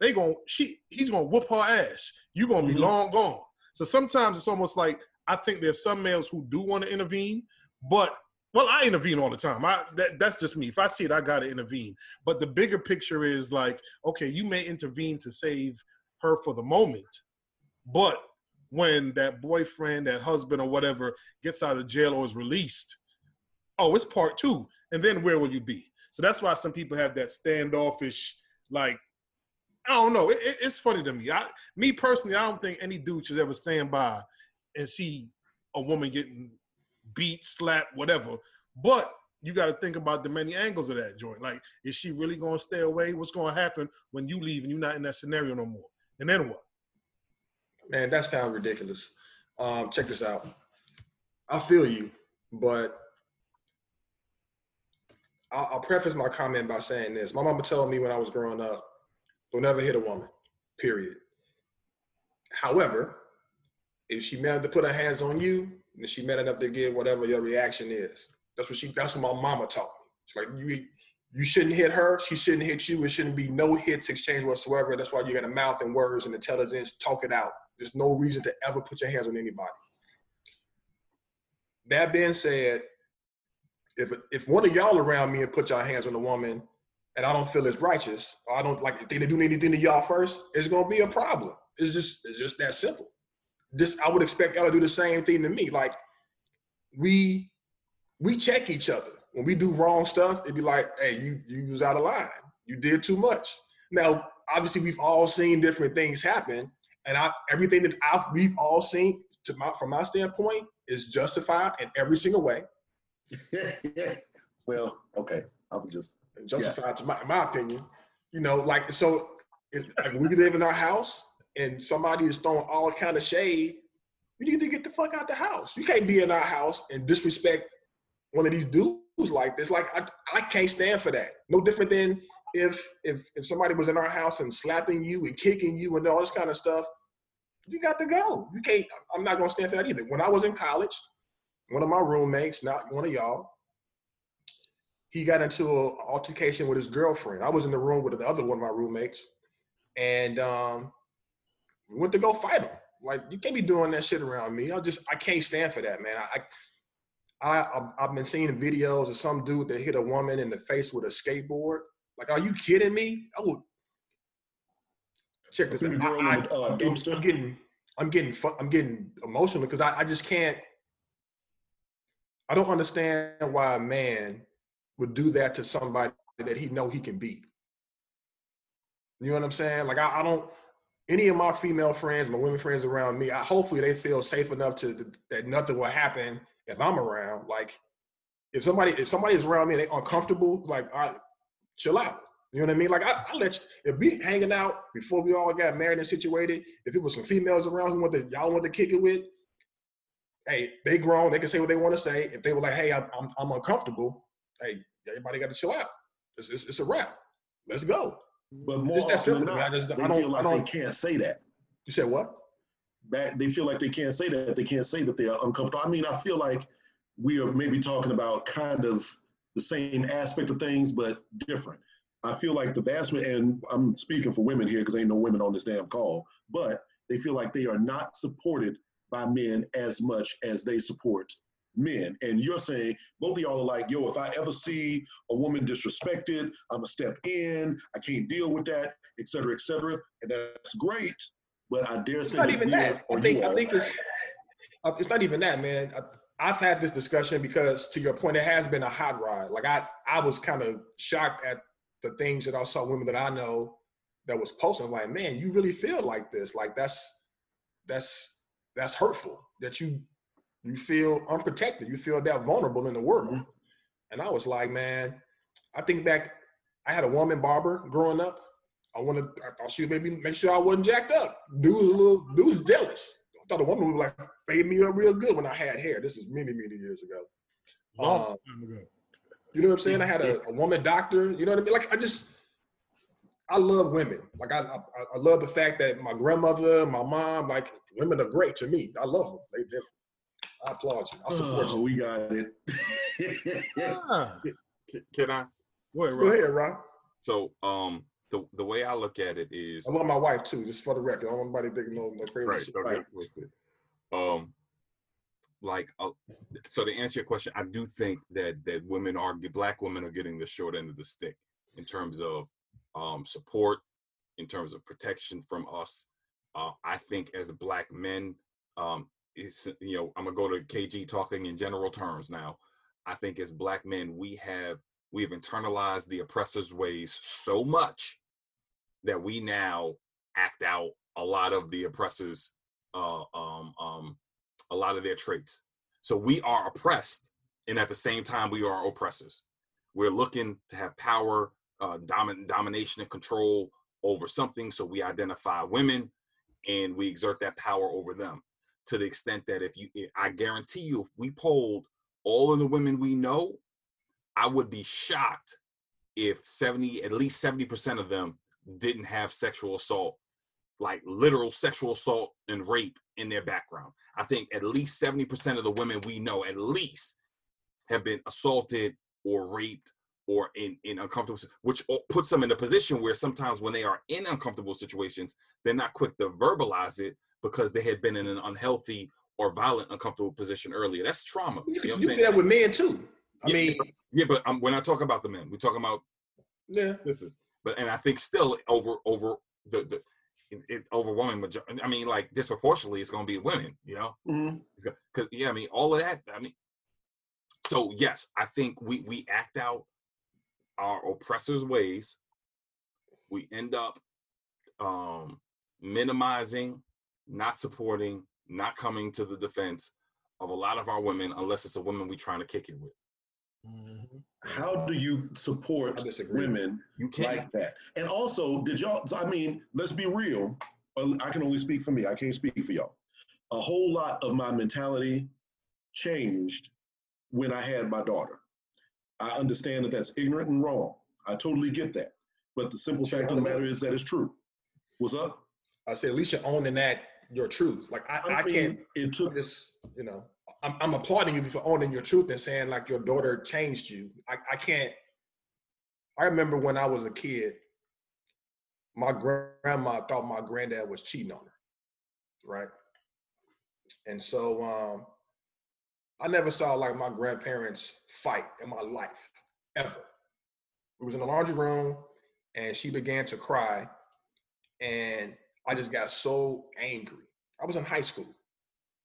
they gonna, she, he's going to whoop her ass. You're going to be mm-hmm. long gone. So sometimes it's almost like I think there's some males who do want to intervene, but, well, I intervene all the time. I that, That's just me. If I see it, I got to intervene. But the bigger picture is like, okay, you may intervene to save her for the moment, but when that boyfriend, that husband or whatever gets out of jail or is released, oh, it's part two. And then where will you be? So that's why some people have that standoffish, like, I don't know. It, it, it's funny to me. I, me personally, I don't think any dude should ever stand by and see a woman getting beat, slapped, whatever. But you got to think about the many angles of that joint. Like, is she really going to stay away? What's going to happen when you leave and you're not in that scenario no more? And then what? Man, that sounds ridiculous. Um, check this out. I feel you, but I'll, I'll preface my comment by saying this. My mama told me when I was growing up, don't ever hit a woman, period. However, if she meant to put her hands on you, then she meant enough to give whatever your reaction is. That's what she, that's what my mama taught me. It's like, you you shouldn't hit her, she shouldn't hit you, it shouldn't be no hits exchanged whatsoever. That's why you got a mouth and words and intelligence, talk it out. There's no reason to ever put your hands on anybody. That being said, if if one of y'all around me and put y'all hands on a woman and I don't feel it's righteous, or I don't like think they do anything to y'all first, it's gonna be a problem. It's just it's just that simple. Just I would expect y'all to do the same thing to me. Like we we check each other. When we do wrong stuff, it'd be like, hey, you you was out of line. You did too much. Now, obviously we've all seen different things happen, and I everything that I've we've all seen to my from my standpoint is justified in every single way. Well, okay. I'm just justified yeah. to my, my opinion, you know, like, so it's like we live in our house and somebody is throwing all kind of shade. You need to get the fuck out the house. You can't be in our house and disrespect one of these dudes like this. Like, I, I can't stand for that. No different than if, if, if somebody was in our house and slapping you and kicking you and all this kind of stuff, you got to go. You can't, I'm not going to stand for that either. When I was in college, one of my roommates, not one of y'all, he got into an altercation with his girlfriend. I was in the room with another one of my roommates, and um, we went to go fight him. Like, you can't be doing that shit around me. I just, I can't stand for that, man. I, I, I've been seeing videos of some dude that hit a woman in the face with a skateboard. Like, are you kidding me? I would check this out. I, I, I'm getting, I'm getting, I'm getting, I'm getting emotional because I, I just can't. I don't understand why a man would do that to somebody that he know he can beat. You know what I'm saying? Like, I, I don't, any of my female friends, my women friends around me, I, hopefully they feel safe enough to that nothing will happen if I'm around. Like, if somebody if somebody's around me and they're uncomfortable, like, I chill out. You know what I mean? Like, I, I let you, if we hanging out before we all got married and situated, if it was some females around who want to, y'all want to kick it with, hey, they grown, they can say what they want to say. If they were like, hey, I'm, I'm, I'm uncomfortable, hey, everybody got to chill out. It's, it's, it's a wrap. Let's go. But more just often than not, I just, they I don't, feel like I don't, they can't say that. You said what? That they feel like they can't say that. They can't say that they are uncomfortable. I mean, I feel like we are maybe talking about kind of the same aspect of things, but different. I feel like the vast, and I'm speaking for women here because ain't no women on this damn call, but they feel like they are not supported by men as much as they support men. And you're saying, both of y'all are like, yo, if I ever see a woman disrespected, I'm gonna step in, I can't deal with that, et cetera, et cetera. And that's great, but I dare say- It's not even that. I think, I think it's, it's not even that, man. I, I've had this discussion because, to your point, it has been a hot ride. Like I, I was kind of shocked at the things that I saw women that I know that was posting. I was like, man, you really feel like this. Like that's, that's, that's hurtful that you, you feel unprotected. You feel that vulnerable in the world. Mm-hmm. And I was like, man, I think back, I had a woman barber growing up. I wanted, I thought she would maybe make sure I wasn't jacked up. Dude was a little, dude was jealous. I thought the woman would like fade me up real good when I had hair. This is many, many years ago. Long um, time ago. You know what I'm saying? I had a, a woman doctor, you know what I mean? Like I just, I love women. Like I, I, I love the fact that my grandmother, my mom, like women are great to me. I love them. They, they, I applaud you. I support oh, you. We got it. yeah. can, can I? Wait, Rob. Go ahead, Rob. So um, the the way I look at it is, I love my wife too, just for the record. I don't want anybody thinking no, no crazy right, shit. Don't get twisted. Um, Like, uh, so to answer your question, I do think that that women are, black women are getting the short end of the stick in terms of um, support, in terms of protection from us. Uh, I think as black men, um, it's, you know, I'm gonna go to K G talking in general terms now. I think as black men, we have we have internalized the oppressor's ways so much that we now act out a lot of the oppressors. Uh, um, um, a lot of their traits. So we are oppressed, and at the same time, we are oppressors. We're looking to have power, uh, domin- domination and control over something, so we identify women, and we exert that power over them to the extent that if you, I guarantee you, if we polled all of the women we know, I would be shocked if seventy, at least seventy percent of them didn't have sexual assault, like literal sexual assault and rape in their background. I think at least seventy percent of the women we know at least have been assaulted or raped or in, in uncomfortable, which puts them in a position where sometimes when they are in uncomfortable situations, they're not quick to verbalize it because they had been in an unhealthy or violent, uncomfortable position earlier. That's trauma. You, you know what I'm saying? You do that with men too. I yeah, mean. Yeah, but um, we're not talking about the men. We're talking about, yeah, this is, but, and I think still over, over the, the, It, it overwhelming majority. I mean, like disproportionately, it's going to be women, you know, because mm-hmm. yeah, I mean, all of that. I mean, so yes, I think we we act out our oppressors' ways. We end up um, minimizing, not supporting, not coming to the defense of a lot of our women, unless it's a woman we're trying to kick it with. Mm-hmm. How do you support women you like that? And also, did y'all, I mean, let's be real. I can only speak for me. I can't speak for y'all. A whole lot of my mentality changed when I had my daughter. I understand that that's ignorant and wrong. I totally get that. But the simple fact of the matter is that it's true. What's up? I say, at least you're owning that, your truth. Like, I, I, I mean, can't, it took this, you know. I'm, I'm applauding you for owning your truth and saying like your daughter changed you. I, I can't, I remember when I was a kid, my grandma thought my granddad was cheating on her, right? And so um, I never saw like my grandparents fight in my life, ever. It was in the laundry room and she began to cry and I just got so angry. I was in high school.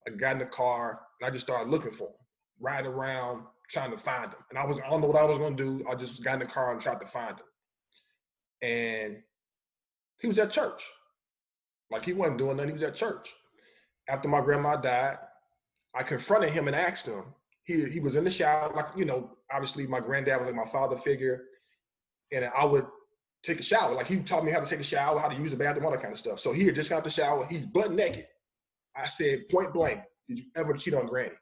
I got in the car and I just started looking for him, riding around trying to find him. And I was, I don't know what I was going to do. I just got in the car and tried to find him. And he was at church. Like he wasn't doing nothing, he was at church. After my grandma died, I confronted him and asked him, he he was in the shower, like, you know, obviously my granddad was like my father figure, and I would take a shower. Like, he taught me how to take a shower, how to use the bathroom, all that kind of stuff. So he had just got out the shower, he's butt naked. I said, point blank, did you ever cheat on Granny?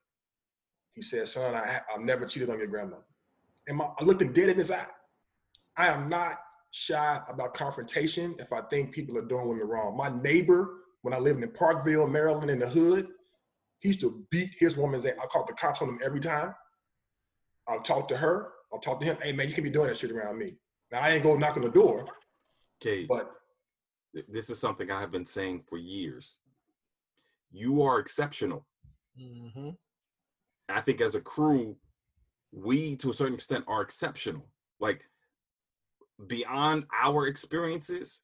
He said, son, I, I've never cheated on your grandmother. And my, I looked him dead in his eye. I am not shy about confrontation if I think people are doing women wrong. My neighbor, when I lived in Parkville, Maryland, in the hood, he used to beat his woman's ass. I called the cops on him every time. I'll talk to her. I'll talk to him. Hey, man, you can't be doing that shit around me. Now, I ain't go knock on the door. Cage, but this is something I have been saying for years. You are exceptional. Mm-hmm. I think as a crew, we, to a certain extent, are exceptional. Like, beyond our experiences,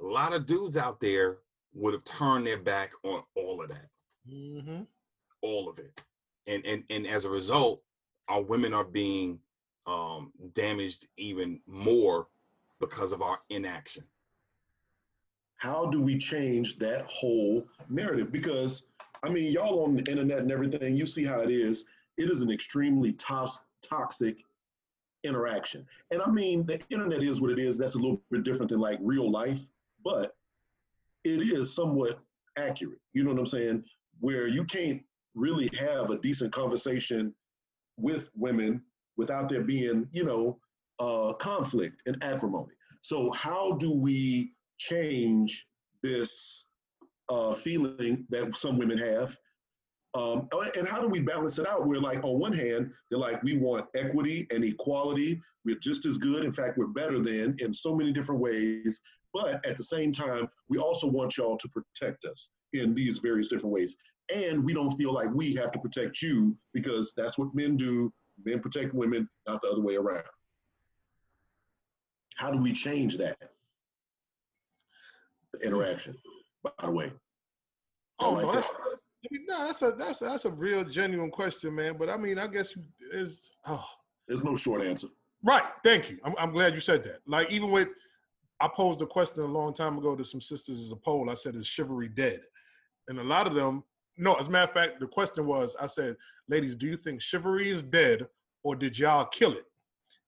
a lot of dudes out there would have turned their back on all of that. Mm-hmm. All of it. And, and, and as a result, our women are being um, damaged even more because of our inaction. How do we change that whole narrative? Because, I mean, y'all on the internet and everything, you see how it is. It is an extremely tos- toxic interaction. And I mean, the internet is what it is. That's a little bit different than like real life, but it is somewhat accurate. You know what I'm saying? Where you can't really have a decent conversation with women without there being, you know, uh, conflict and acrimony. So how do we change this uh, feeling that some women have? Um, and how do we balance it out? We're like, on one hand, they're like, we want equity and equality. We're just as good. In fact, we're better than in so many different ways. But at the same time, we also want y'all to protect us in these various different ways. And we don't feel like we have to protect you, because that's what men do. Men protect women, not the other way around. How do we change that interaction, by the way? Oh, like no, that's, that. no, that's a that's that's a real genuine question, man. But I mean, I guess is oh, there's no short answer. Right. Thank you. I'm I'm glad you said that. Like, even with, I posed a question a long time ago to some sisters as a poll. I said, "Is chivalry dead?" And a lot of them, no. As a matter of fact, the question was, I said, "Ladies, do you think chivalry is dead, or did y'all kill it?"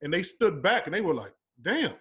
And they stood back and they were like, "Damn."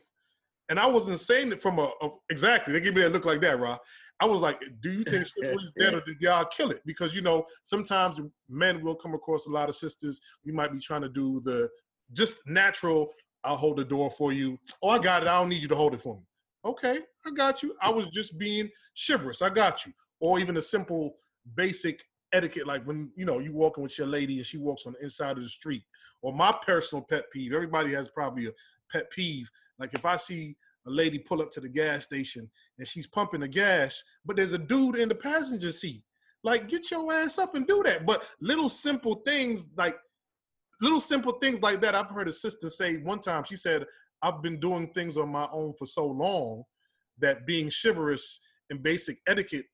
And I wasn't saying it from a, a exactly. They gave me that look like that, Ra. I was like, do you think chivalry's dead, or did y'all kill it? Because, you know, sometimes men will come across a lot of sisters. We might be trying to do the just natural, I'll hold the door for you. Oh, I got it. I don't need you to hold it for me. Okay, I got you. I was just being chivalrous. I got you. Or even a simple basic etiquette, like when, you know, you walking with your lady and she walks on the inside of the street. Or my personal pet peeve, everybody has probably a pet peeve. Like, if I see a lady pull up to the gas station and she's pumping the gas, but there's a dude in the passenger seat, like, get your ass up and do that. But little simple things like, little simple things like that. I've heard a sister say one time, she said, I've been doing things on my own for so long that being chivalrous and basic etiquette,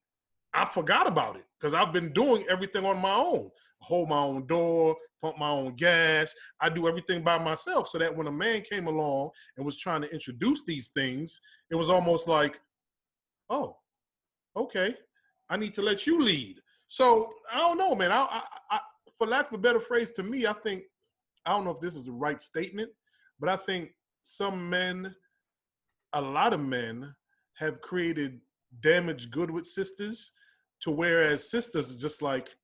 I forgot about it because I've been doing everything on my own. Hold my own door, pump my own gas. I do everything by myself, so that when a man came along and was trying to introduce these things, it was almost like, oh, okay, I need to let you lead. So I don't know, man. I, I, I, for lack of a better phrase, to me, I think, I don't know if this is the right statement, but I think some men, a lot of men have created damaged good with sisters, to whereas sisters are just like,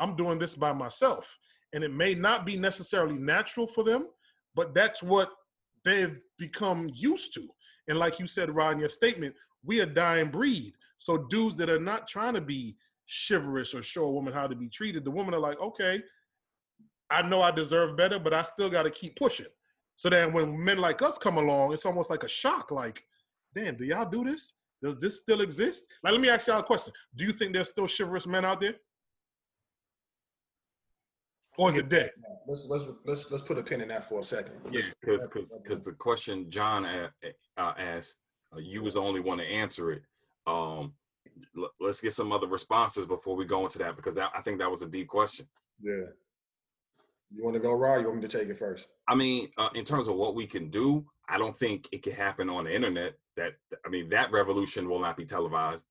I'm doing this by myself. And it may not be necessarily natural for them, but that's what they've become used to. And like you said, Ron, in your statement, we a dying breed. So dudes that are not trying to be chivalrous or show a woman how to be treated, the women are like, okay, I know I deserve better, but I still got to keep pushing. So then when men like us come along, it's almost like a shock, like, damn, do y'all do this? Does this still exist? Like, let me ask y'all a question. Do you think there's still chivalrous men out there? Or is it dead? Let's let's let's let's put a pin in that for a second. Yeah, because because the question John uh, asked, uh, you was the only one to answer it. Um, l- let's get some other responses before we go into that, because that, I think that was a deep question. Yeah. You want to go, Ra? You want me to take it first? I mean, uh, in terms of what we can do, I don't think it can happen on the internet. That I mean, that revolution will not be televised.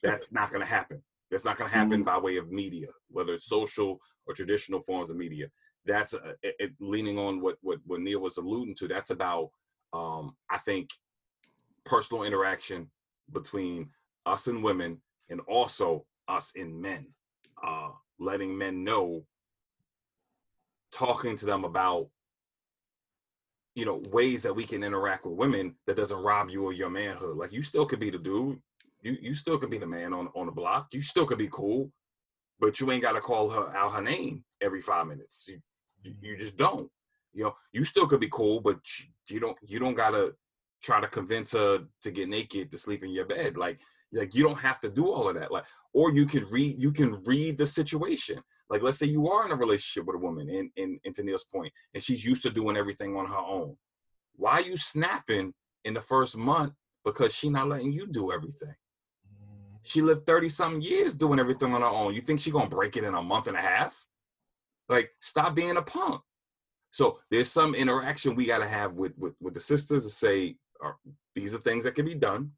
That's not going to happen. That's not going to happen by way of media, whether it's social or traditional forms of media. That's uh, it, leaning on what, what what Neil was alluding to. That's about, um, I think, personal interaction between us and women, and also us and men. Uh, letting men know, talking to them about, you know, ways that we can interact with women that doesn't rob you of your manhood. Like, you still could be the dude. You you still could be the man on, on the block. You still could be cool, but you ain't got to call her out her name every five minutes. You, you just don't. You know, you still could be cool, but you don't you don't gotta try to convince her to get naked to sleep in your bed. Like like you don't have to do all of that. Like, or you can read you can read the situation. Like, let's say you are in a relationship with a woman, and, and, and to Neil's point, and she's used to doing everything on her own. Why are you snapping in the first month because she's not letting you do everything? She lived thirty-something years doing everything on her own. You think she's going to break it in a month and a half? Like, stop being a punk. So there's some interaction we got to have with, with, with the sisters to say, these are things that can be done.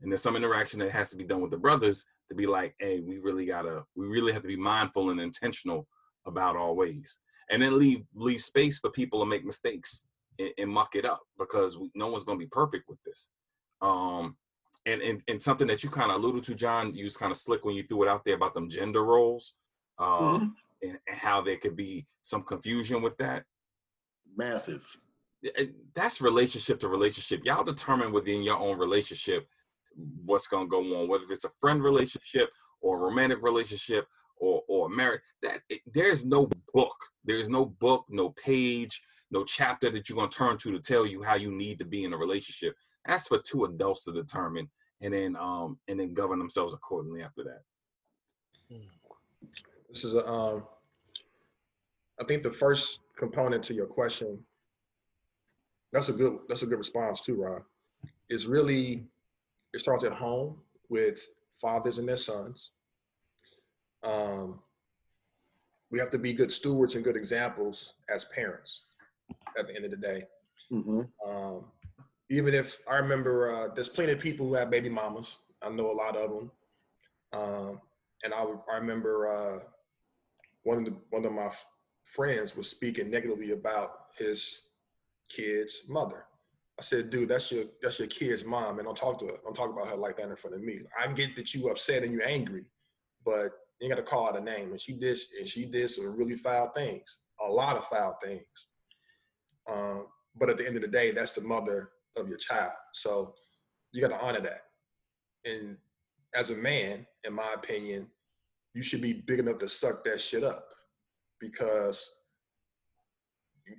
And there's some interaction that has to be done with the brothers to be like, hey, we really gotta, we really have to be mindful and intentional about our ways. And then leave leave space for people to make mistakes and, and muck it up, because we, no one's gonna be perfect with this. Um, and, and, and something that you kind of alluded to, John, you was kind of slick when you threw it out there about them gender roles, um, mm-hmm. and, and how there could be some confusion with that. Massive. That's relationship to relationship. Y'all determine within your own relationship what's going to go on, whether it's a friend relationship or a romantic relationship or, or marriage. That it, there's no book, there's no book, no page, no chapter that you're going to turn to to tell you how you need to be in a relationship. That's for two adults to determine, and then um and then govern themselves accordingly after that. This is a, um, I think the first component to your question. That's a good, that's a good response too, Rob. It's really, it starts at home with fathers and their sons. Um, we have to be good stewards and good examples as parents at the end of the day. Mm-hmm. Um, even if I remember, uh, there's plenty of people who have baby mamas. I know a lot of them. Um, and I, I remember uh, one of the, one of my f- friends was speaking negatively about his kid's mother. I said, dude, that's your that's your kid's mom, and don't talk to her. Don't talk about her like that in front of me. I get that you upset and you're angry, but you got to call out a name. And she did, and she did some really foul things, a lot of foul things. Um, but at the end of the day, that's the mother of your child, so you got to honor that. And as a man, in my opinion, you should be big enough to suck that shit up, because you, you,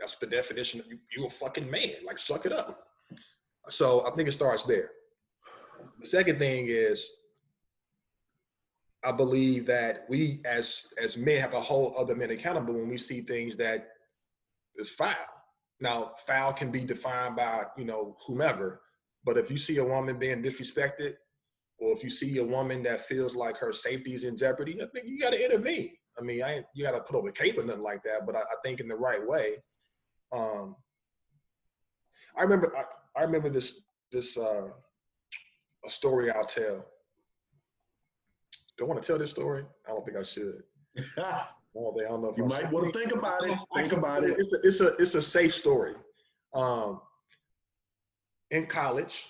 that's the definition. You, you a fucking man, like, suck it up. So I think it starts there. The second thing is, I believe that we as as men have to hold other men accountable when we see things that is foul. Now, foul can be defined by, you know, whomever, but if you see a woman being disrespected, or if you see a woman that feels like her safety is in jeopardy, I think you gotta intervene. I mean, I ain't, you gotta put on a cape or nothing like that, but I, I think in the right way. Um, I remember, I, I remember this, this, uh, a story I'll tell. Don't want to tell this story. I don't think I should. Well, they don't know if you I might should. want to think about it. Think about it. It's a, it's a, it's a safe story. Um, in college,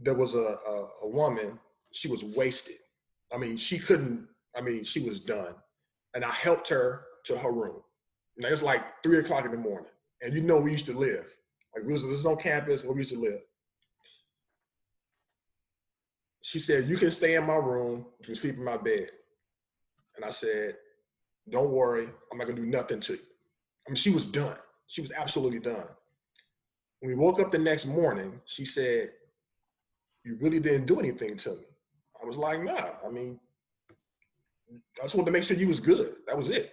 there was a, a, a woman, she was wasted. I mean, she couldn't, I mean, she was done. And I helped her to her room. Now, it's like three o'clock in the morning, and you know we used to live. Like, we was, this is on campus where we used to live. She said, you can stay in my room, you can sleep in my bed. And I said, don't worry, I'm not gonna do nothing to you. I mean, she was done. She was absolutely done. When we woke up the next morning, she said, you really didn't do anything to me. I was like, nah, I mean, I just wanted to make sure you was good. That was it.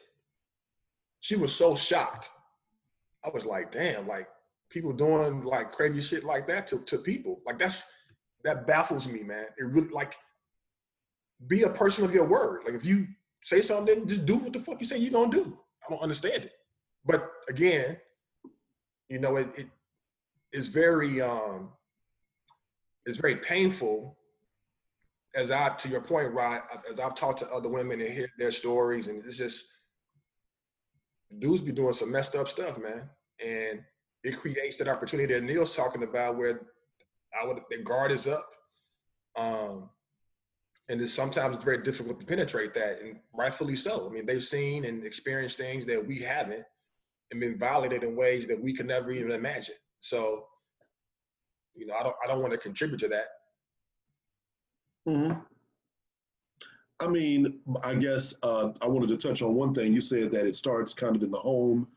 She was so shocked. I was like, damn, like, people doing like crazy shit like that to, to people. Like, that's, that baffles me, man. It really, like, be a person of your word. Like, if you say something, just do what the fuck you say you're gonna do. I don't understand it. But again, you know, it, it is very, um, it's very painful as I, to your point, Rod, as I've talked to other women and hear their stories, and it's just, dudes be doing some messed up stuff, man. And it creates that opportunity that Neil's talking about where I would, the guard is up. Um, and it's sometimes it's very difficult to penetrate that, and rightfully so. I mean, they've seen and experienced things that we haven't, and been violated in ways that we could never even imagine. So, you know, I don't, I don't want to contribute to that. Mm-hmm. I mean, I guess uh, I wanted to touch on one thing. You said that it starts kind of in the home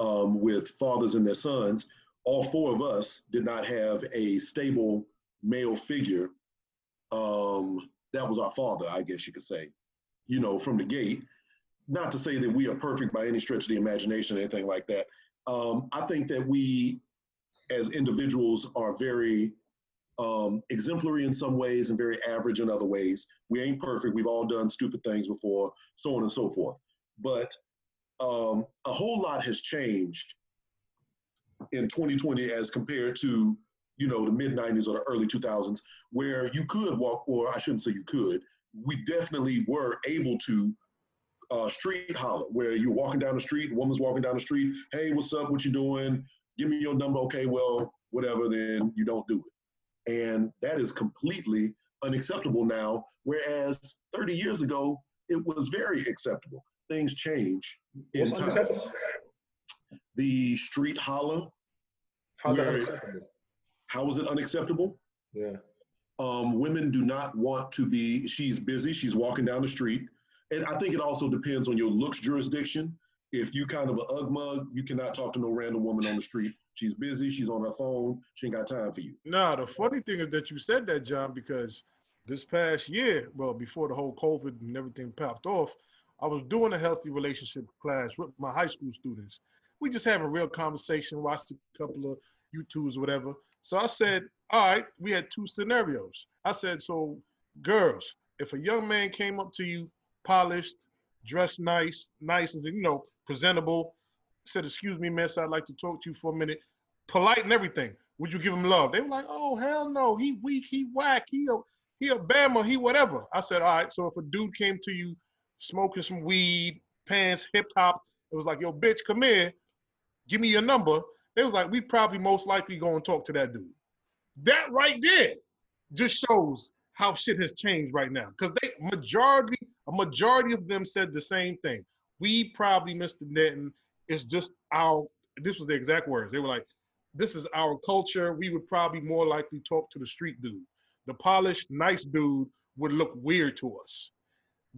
um, with fathers and their sons. All four of us did not have a stable male figure. Um, that was our father, I guess you could say, you know, from the gate. Not to say that we are perfect by any stretch of the imagination or anything like that. Um, I think that we as individuals are very Um, exemplary in some ways and very average in other ways. We ain't perfect. We've all done stupid things before, so on and so forth. But um, a whole lot has changed in twenty twenty as compared to, you know, the mid nineties or the early two thousands, where you could walk, or I shouldn't say you could, we definitely were able to uh, street holler, where you're walking down the street, a woman's walking down the street, hey, what's up, what you doing? Give me your number. Okay, well, whatever, then you don't do it. And that is completely unacceptable now, whereas thirty years ago, it was very acceptable. Things change in What's time. Unacceptable? The street holler. How's that unacceptable? How is it unacceptable? Yeah. Um, women do not want to be, she's busy, she's walking down the street. And I think it also depends on your looks jurisdiction. If you kind of an ug mug, you cannot talk to no random woman on the street. She's busy, she's on her phone, she ain't got time for you. Nah, the funny thing is that you said that, John, because this past year, well, before the whole COVID and everything popped off, I was doing a healthy relationship class with my high school students. We just having a real conversation, watched a couple of YouTubes or whatever. So I said, all right, we had two scenarios. I said, so girls, if a young man came up to you, polished, dressed nice, nice, and you know, presentable, said, excuse me, miss, I'd like to talk to you for a minute, polite and everything, would you give him love? They were like, oh, hell no, he weak, he whack, he a, he a Bama, he whatever. I said, all right, so if a dude came to you smoking some weed, pants, hip-hop, it was like, yo, bitch, come here, give me your number. They was like, we probably most likely going to talk to that dude. That right there just shows how shit has changed right now, because they majority, a majority of them said the same thing. We probably, Mister Denton, it's just our, this was the exact words. They were like, this is our culture. We would probably more likely talk to the street dude. The polished, nice dude would look weird to us.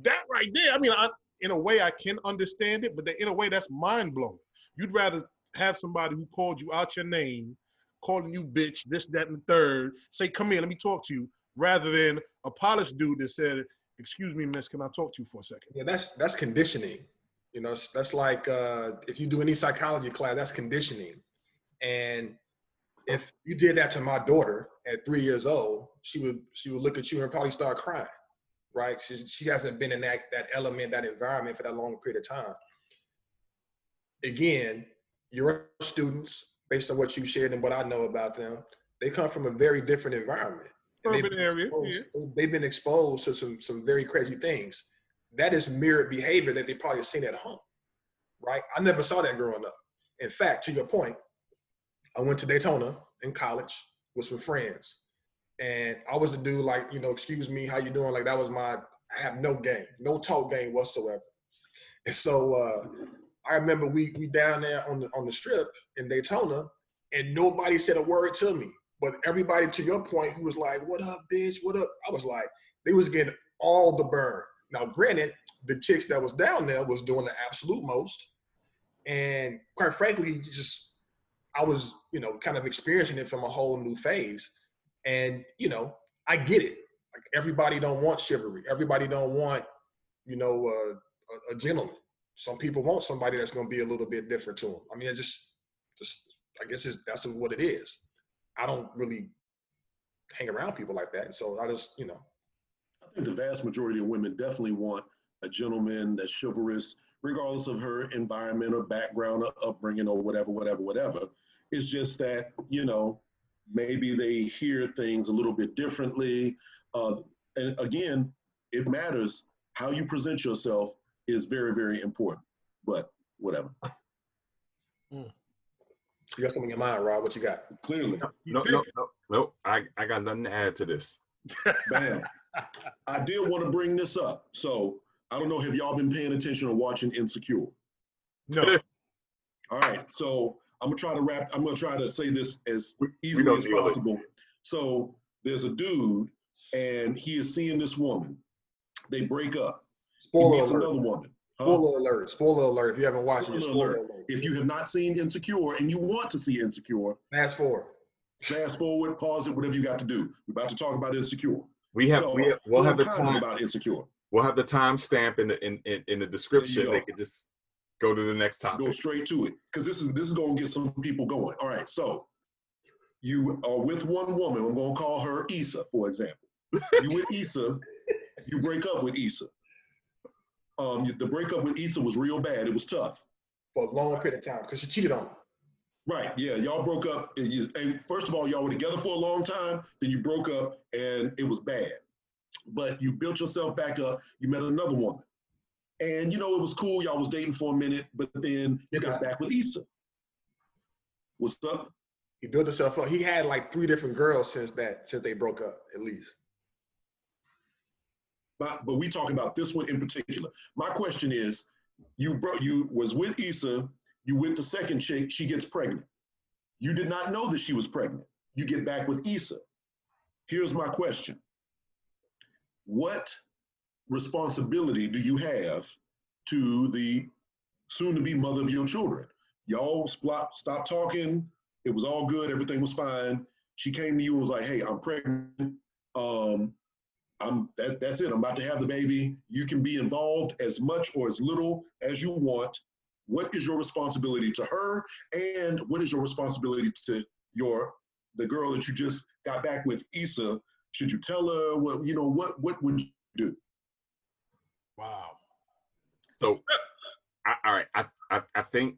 That right there, I mean, I, in a way I can understand it, but the, in a way that's mind blowing. You'd rather have somebody who called you out your name, calling you bitch, this, that, and the third, say, come here, let me talk to you, rather than a polished dude that said, excuse me, miss, can I talk to you for a second? Yeah, that's, that's conditioning. You know, that's like uh, if you do any psychology class, that's conditioning. And if you did that to my daughter at three years old, she would she would look at you and probably start crying, right? She, she hasn't been in that, that element, that environment for that long period of time. Again, your students, based on what you shared and what I know about them, they come from a very different environment. Urban they've area, exposed, yeah. They've been exposed to some some very crazy things. That is mirrored behavior that they probably seen at home, right? I never saw that growing up. In fact, to your point, I went to Daytona in college with some friends, and I was the dude like, you know, excuse me, how you doing? Like that was my, I have no game, no talk game whatsoever. And so uh, I remember we we down there on the, on the strip in Daytona, and nobody said a word to me, but everybody, to your point, who was like, what up, bitch, what up? I was like, they was getting all the burn. Now, granted, the chicks that was down there was doing the absolute most. And quite frankly, just, I was, you know, kind of experiencing it from a whole new phase. And, you know, I get it. Like, everybody don't want chivalry. Everybody don't want, you know, uh, a, a gentleman. Some people want somebody that's going to be a little bit different to them. I mean, I just, just, I guess it's, that's what it is. I don't really hang around people like that. And so I just, you know, I think the vast majority of women definitely want a gentleman that's chivalrous, regardless of her environment or background or upbringing or whatever, whatever, whatever. It's just that, you know, maybe they hear things a little bit differently. Uh, and again, it matters. How you present yourself is very, very important, but whatever. Mm. You got something in your mind, Rob. What you got? Clearly. No, no, no, no, no. I, I got nothing to add to this. Bam. I did want to bring this up. So I don't know, have y'all been paying attention or watching Insecure? No. All right. So I'm going to try to wrap, I'm going to try to say this as easily as possible. So there's a dude and he is seeing this woman. They break up. Spoiler alert. Another woman. Huh? Spoiler alert. Spoiler alert. If you haven't watched it, spoiler alert. alert. If you have not seen Insecure and you want to see Insecure, fast forward. Fast forward, pause it, whatever you got to do. We're about to talk about Insecure. We have, so, we have we'll have the time about Insecure. We'll have the time stamp in the in, in, in the description. They can just go to the next topic. Go straight to it. Because this is this is gonna get some people going. All right, so you are with one woman. I'm gonna call her Issa, for example. You with Issa. You break up with Issa. Um, the breakup with Issa was real bad. It was tough. For a long period of time, because she cheated on him. Right, yeah, y'all broke up. And, you, and first of all, y'all were together for a long time, then you broke up, and it was bad. But you built yourself back up. You met another woman. And, you know, it was cool. Y'all was dating for a minute, but then you got back with Issa. What's up? He built himself up. He had, like, three different girls since that, since they broke up, at least. But we talking about this one in particular. My question is, you bro, you was with Issa, you went to second chick, she gets pregnant. You did not know that she was pregnant. You get back with Issa. Here's my question. What responsibility do you have to the soon-to-be mother of your children? Y'all stop, stop talking. It was all good. Everything was fine. She came to you and was like, hey, I'm pregnant. Um, I'm, that, that's it, I'm about to have the baby. You can be involved as much or as little as you want. What is your responsibility to her? And what is your responsibility to your the girl that you just got back with, Issa? Should you tell her? What, you know, what, what would you do? Wow. So, I, all right, I, I, I think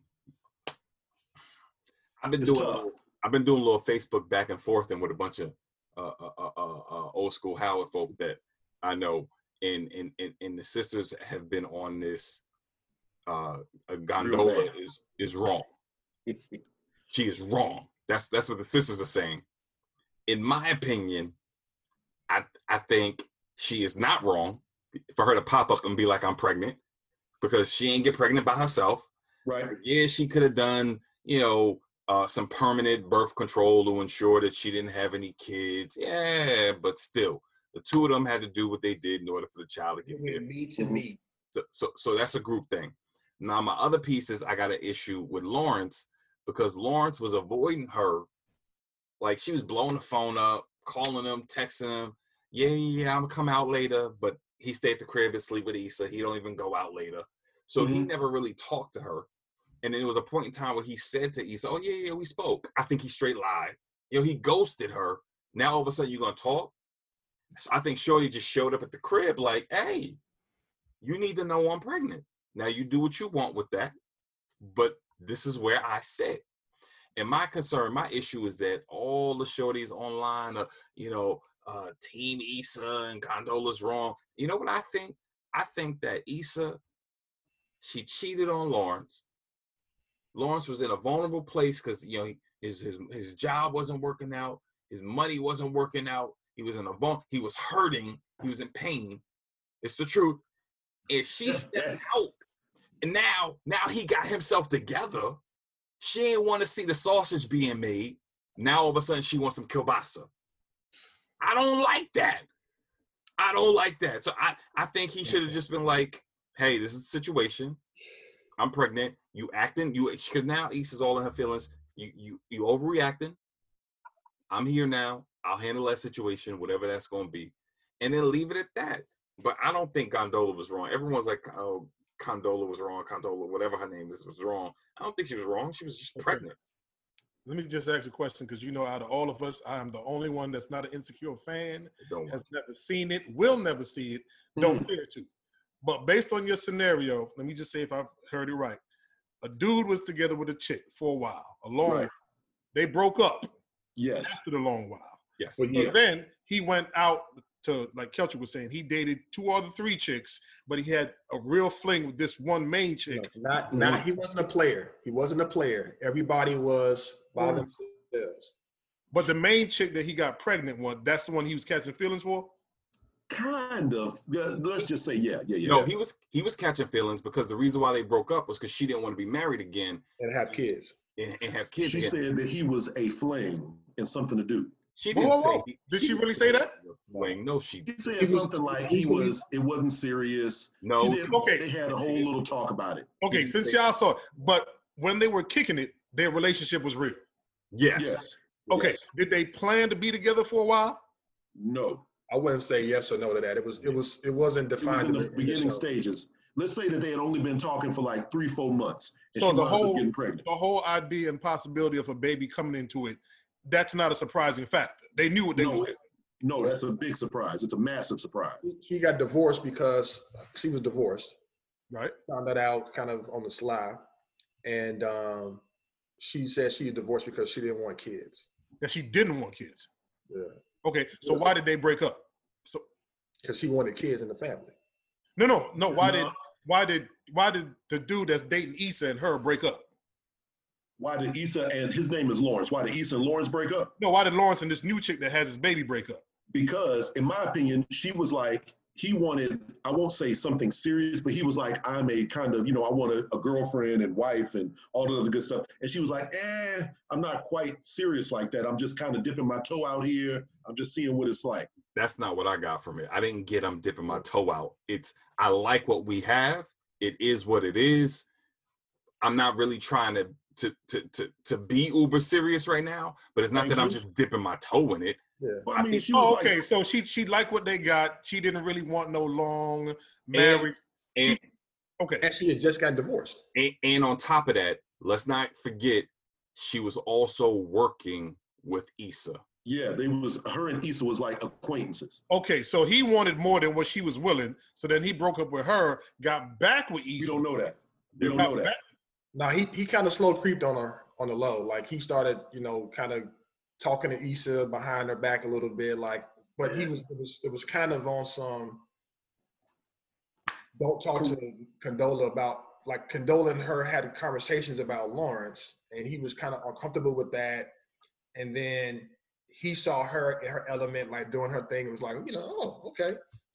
I've been, doing, I've been doing a little Facebook back and forth and with a bunch of Uh, uh, uh, uh, old school Howard folk that I know, and and and, and the sisters have been on this. Uh, a gondola is is wrong. She is wrong. That's that's what the sisters are saying. In my opinion, I I think she is not wrong for her to pop up and be like, I'm pregnant, because she ain't get pregnant by herself. Right. Yeah, she could have done, you know, Uh, some permanent birth control to ensure that she didn't have any kids. Yeah, but still, the two of them had to do what they did in order for the child to get there. Me to me. So, so, so that's a group thing. Now, my other piece is I got an issue with Lawrence, because Lawrence was avoiding her. Like, she was blowing the phone up, calling him, texting him. Yeah, yeah, yeah, I'm gonna come out later. But he stayed at the crib and sleep with Issa. He don't even go out later. So mm-hmm. he never really talked to her. And then there was a point in time where he said to Issa, oh, yeah, yeah, we spoke. I think he straight lied. You know, he ghosted her. Now all of a sudden you're going to talk? So I think shorty just showed up at the crib like, hey, you need to know I'm pregnant. Now you do what you want with that. But this is where I sit. And my concern, my issue is that all the shorties online are, you know, uh, Team Issa and Gondola's wrong. You know what I think? I think that Issa, she cheated on Lawrence. Lawrence was in a vulnerable place because, you know, his, his his job wasn't working out. His money wasn't working out. He was in a vul- he was hurting. He was in pain. It's the truth. And she stepped out. And now, now he got himself together. She didn't want to see the sausage being made. Now all of a sudden she wants some kielbasa. I don't like that. I don't like that. So I, I think he should have just been like, hey, this is the situation. I'm pregnant. You acting, you because now Issa's all in her feelings. You you you overreacting. I'm here now. I'll handle that situation, whatever that's going to be, and then leave it at that. But I don't think Gondola was wrong. Everyone's like, oh, Condola was wrong. Condola, whatever her name is, was wrong. I don't think she was wrong. She was just pregnant. Let me just ask you a question, because you know, out of all of us, I am the only one that's not an Insecure fan. Don't has worry. Never seen it. Will never see it. Mm. Don't care to. But based on your scenario, let me just say if I heard it right. A dude was together with a chick for a while, a long right. while. They broke up. Yes. After the long while. Yes. But yes. then he went out to, like Kelcher was saying, he dated two other three chicks, but he had a real fling with this one main chick. No, not, not, he wasn't a player. He wasn't a player. Everybody was by themselves. But the main chick that he got pregnant with, that's the one he was catching feelings for? Kind of. Let's just say, yeah, yeah, yeah. No, he was he was catching feelings because the reason why they broke up was because she didn't want to be married again. And have kids. And, and have kids. She again. said that he was a fling and something to do. She didn't whoa, whoa, whoa. say. He, did she, she really say that? Fling. No, she. She said she something was, like he was. It wasn't serious. No. Did, okay. They had a whole little talk about it. Okay, since y'all saw it, but when they were kicking it, their relationship was real. Yes. yes. Okay. Yes. Did they plan to be together for a while? No. I wouldn't say yes or no to that. It was. It was. It wasn't defined. It was in the beginning stages. Let's say that they had only been talking for like three, four months. So the whole the whole idea and possibility of a baby coming into it. That's not a surprising factor. They knew what they no, were. No, that's a big surprise. It's a massive surprise. She got divorced because she was divorced. Right. Found that out kind of on the sly. And um, she said she divorced because she didn't want kids. That she didn't want kids? Yeah. Okay, so yeah. why did they break up? So, because she wanted kids in the family. No, no, no. Why no. did why did why did the dude that's dating Issa and her break up? Why did Issa and his name is Lawrence? Why did Issa and Lawrence break up? No, why did Lawrence and this new chick that has his baby break up? Because, in my opinion, she was like, he wanted, I won't say something serious, but he was like, I'm a kind of, you know, I want a, a girlfriend and wife and all the other good stuff. And she was like, eh, I'm not quite serious like that. I'm just kind of dipping my toe out here. I'm just seeing what it's like. That's not what I got from it. I didn't get I'm dipping my toe out. It's, I like what we have. It is what it is. I'm not really trying to To, to to to be uber serious right now, but it's not Thank that you. I'm just dipping my toe in it. Yeah. Well, I mean, I think, oh, okay, like, so she she liked what they got. She didn't really want no long marriage. And, and, she, okay, and she had just got divorced. And, and on top of that, let's not forget she was also working with Issa. Yeah, they was her and Issa was like acquaintances. Okay, so he wanted more than what she was willing. So then he broke up with her, got back with Issa. We don't know that. We don't know that. Back, Now he he kind of slow creeped on her on the low. Like he started, you know, kind of talking to Issa behind her back a little bit. Like, but he was it was it was kind of on some don't talk to Condola about like Condola and her had conversations about Lawrence, and he was kind of uncomfortable with that. And then he saw her in her element, like doing her thing. It was like, you know, oh, okay.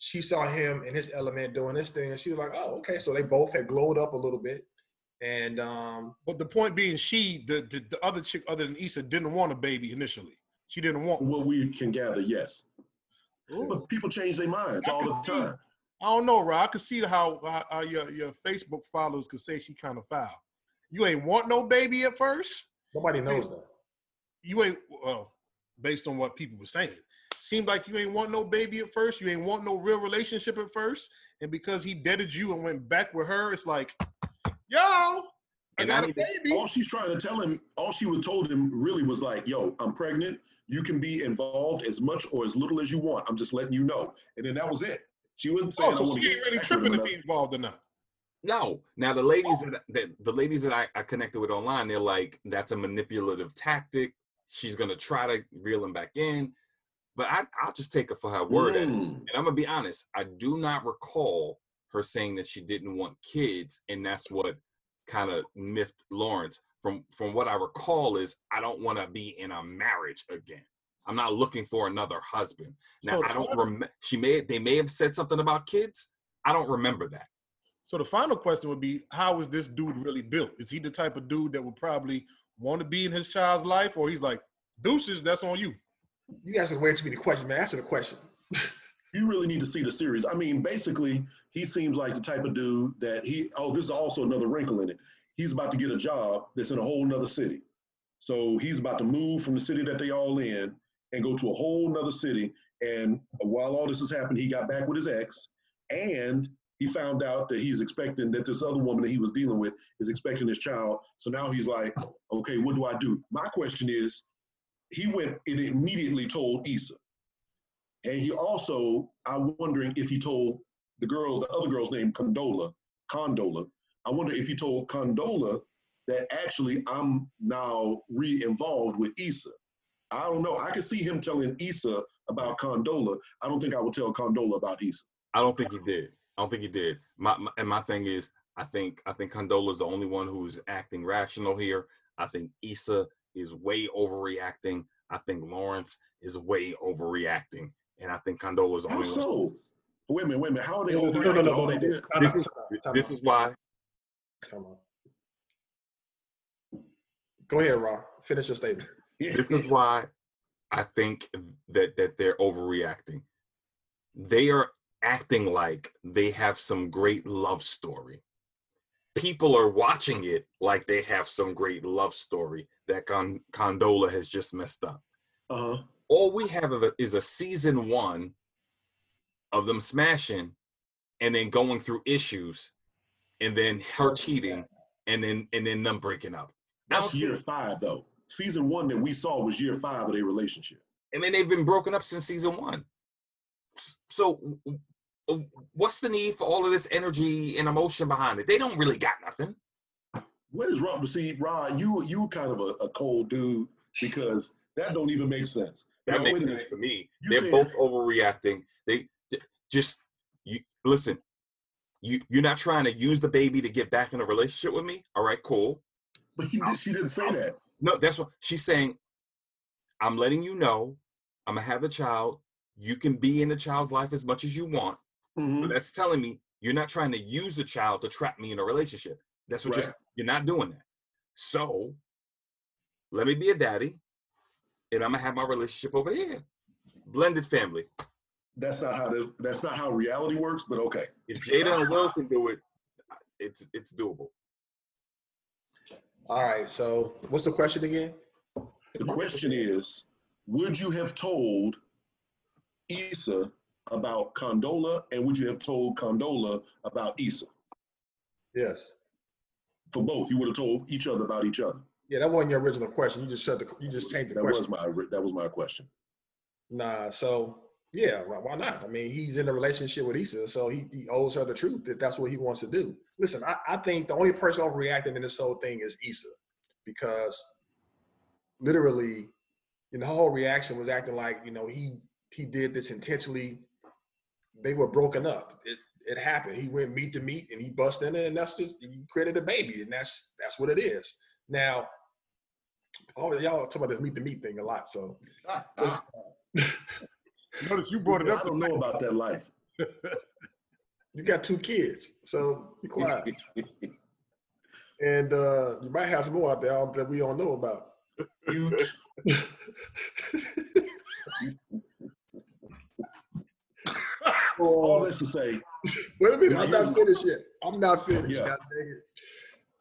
She saw him in his element doing this thing, and she was like, oh, okay. So they both had glowed up a little bit. And um but the point being, she the, the the other chick other than Issa didn't want a baby initially. She didn't want what we can gather. Yes. Ooh. But people change their minds I all the time. See, I don't know, Ra. I could see how, how, how your your Facebook followers could say she kind of foul. You ain't want no baby at first. Nobody knows you that. You ain't well, based on what people were saying. Seemed like you ain't want no baby at first. You ain't want no real relationship at first. And because he deaded you and went back with her, it's like, yo, I and got I a baby. All she's trying to tell him, all she was told him really was like, yo, I'm pregnant. You can be involved as much or as little as you want. I'm just letting you know. And then that was it. She wasn't saying. Oh, so she ain't really tripping to be involved or not. No. Now the ladies oh. that, that the ladies that I, I connected with online, they're like, that's a manipulative tactic. She's gonna try to reel him back in. But I, I'll just take her for her word. Mm. And I'm gonna be honest, I do not recall her saying that she didn't want kids, and that's what kind of miffed Lawrence. From from what I recall is, I don't want to be in a marriage again. I'm not looking for another husband. Now, so I don't remember, she may, they may have said something about kids. I don't remember that. So the final question would be, how is this dude really built? Is he the type of dude that would probably want to be in his child's life, or he's like, deuces, that's on you? You asking way too many questions, man. Answer the question. You really need to see the series. I mean, basically, he seems like the type of dude that he, oh, this is also another wrinkle in it. He's about to get a job that's in a whole nother city. So he's about to move from the city that they all in and go to a whole nother city. And while all this is happening, he got back with his ex, and he found out that he's expecting that this other woman that he was dealing with is expecting his child. So now he's like, okay, what do I do? My question is, he went and immediately told Issa. And he also, I'm wondering if he told the girl, the other girl's name, Condola, Condola. I wonder if he told Condola that actually I'm now re-involved with Issa. I don't know. I could see him telling Issa about Condola. I don't think I would tell Condola about Issa. I don't think he did. I don't think he did. My, my and my thing is, I think I think Condola is the only one who's acting rational here. I think Issa is way overreacting. I think Lawrence is way overreacting, and I think Condola is the only one. So, wait a minute, wait a minute. How are they overreacting? No, no, no, no, no. This is, this is why. Come on. Go ahead, Ra. Finish your statement. This is why I think that that they're overreacting. They are acting like they have some great love story. People are watching it like they have some great love story that Con- Condola has just messed up. Uh-huh. All we have is a season one of them smashing and then going through issues and then her cheating and then and then them breaking up. That's year five, though. Season one that we saw was year five of their relationship. And then they've been broken up since season one. So what's the need for all of this energy and emotion behind it? They don't really got nothing. What is wrong? See, Ron, you you kind of a, a cold dude because that don't even make sense. That now, makes sense to me. They're said, both overreacting. They just, you listen, you, you're not trying to use the baby to get back in a relationship with me? All right, cool. But he did, she didn't say I'll, that. No, that's what she's saying. I'm letting you know I'm going to have the child. You can be in the child's life as much as you want. Mm-hmm. But that's telling me you're not trying to use the child to trap me in a relationship. That's what right. you're, you're not doing that. So let me be a daddy and I'm going to have my relationship over here. Blended family. That's not how the, that's not how reality works, but okay. If Jada and Will can do it, it's it's doable. All right, so what's the question again? The question is, would you have told Issa about Condola and would you have told Condola about Issa? Yes. For both, you would have told each other about each other. Yeah, that wasn't your original question. You just shut the, you just changed the that question. That was my that was my question. Nah, so yeah, why not? I mean, he's in a relationship with Issa, so he, he owes her the truth if that's what he wants to do. Listen, I, I think the only person overreacting in this whole thing is Issa because literally, you know, her whole reaction was acting like, you know, he he did this intentionally. They were broken up. It it happened. He went meet to meet and he bust in it and that's just, he created a baby and that's that's what it is. Now, oh, y'all talk about this meet to meet thing a lot, so. Ah, ah. Notice you brought it up. I don't know about that life. You got two kids, so be quiet. And uh, you might have some more out there that we don't know about. You... All this to say. Wait a minute, I'm not finished yet. I'm not finished. Yeah.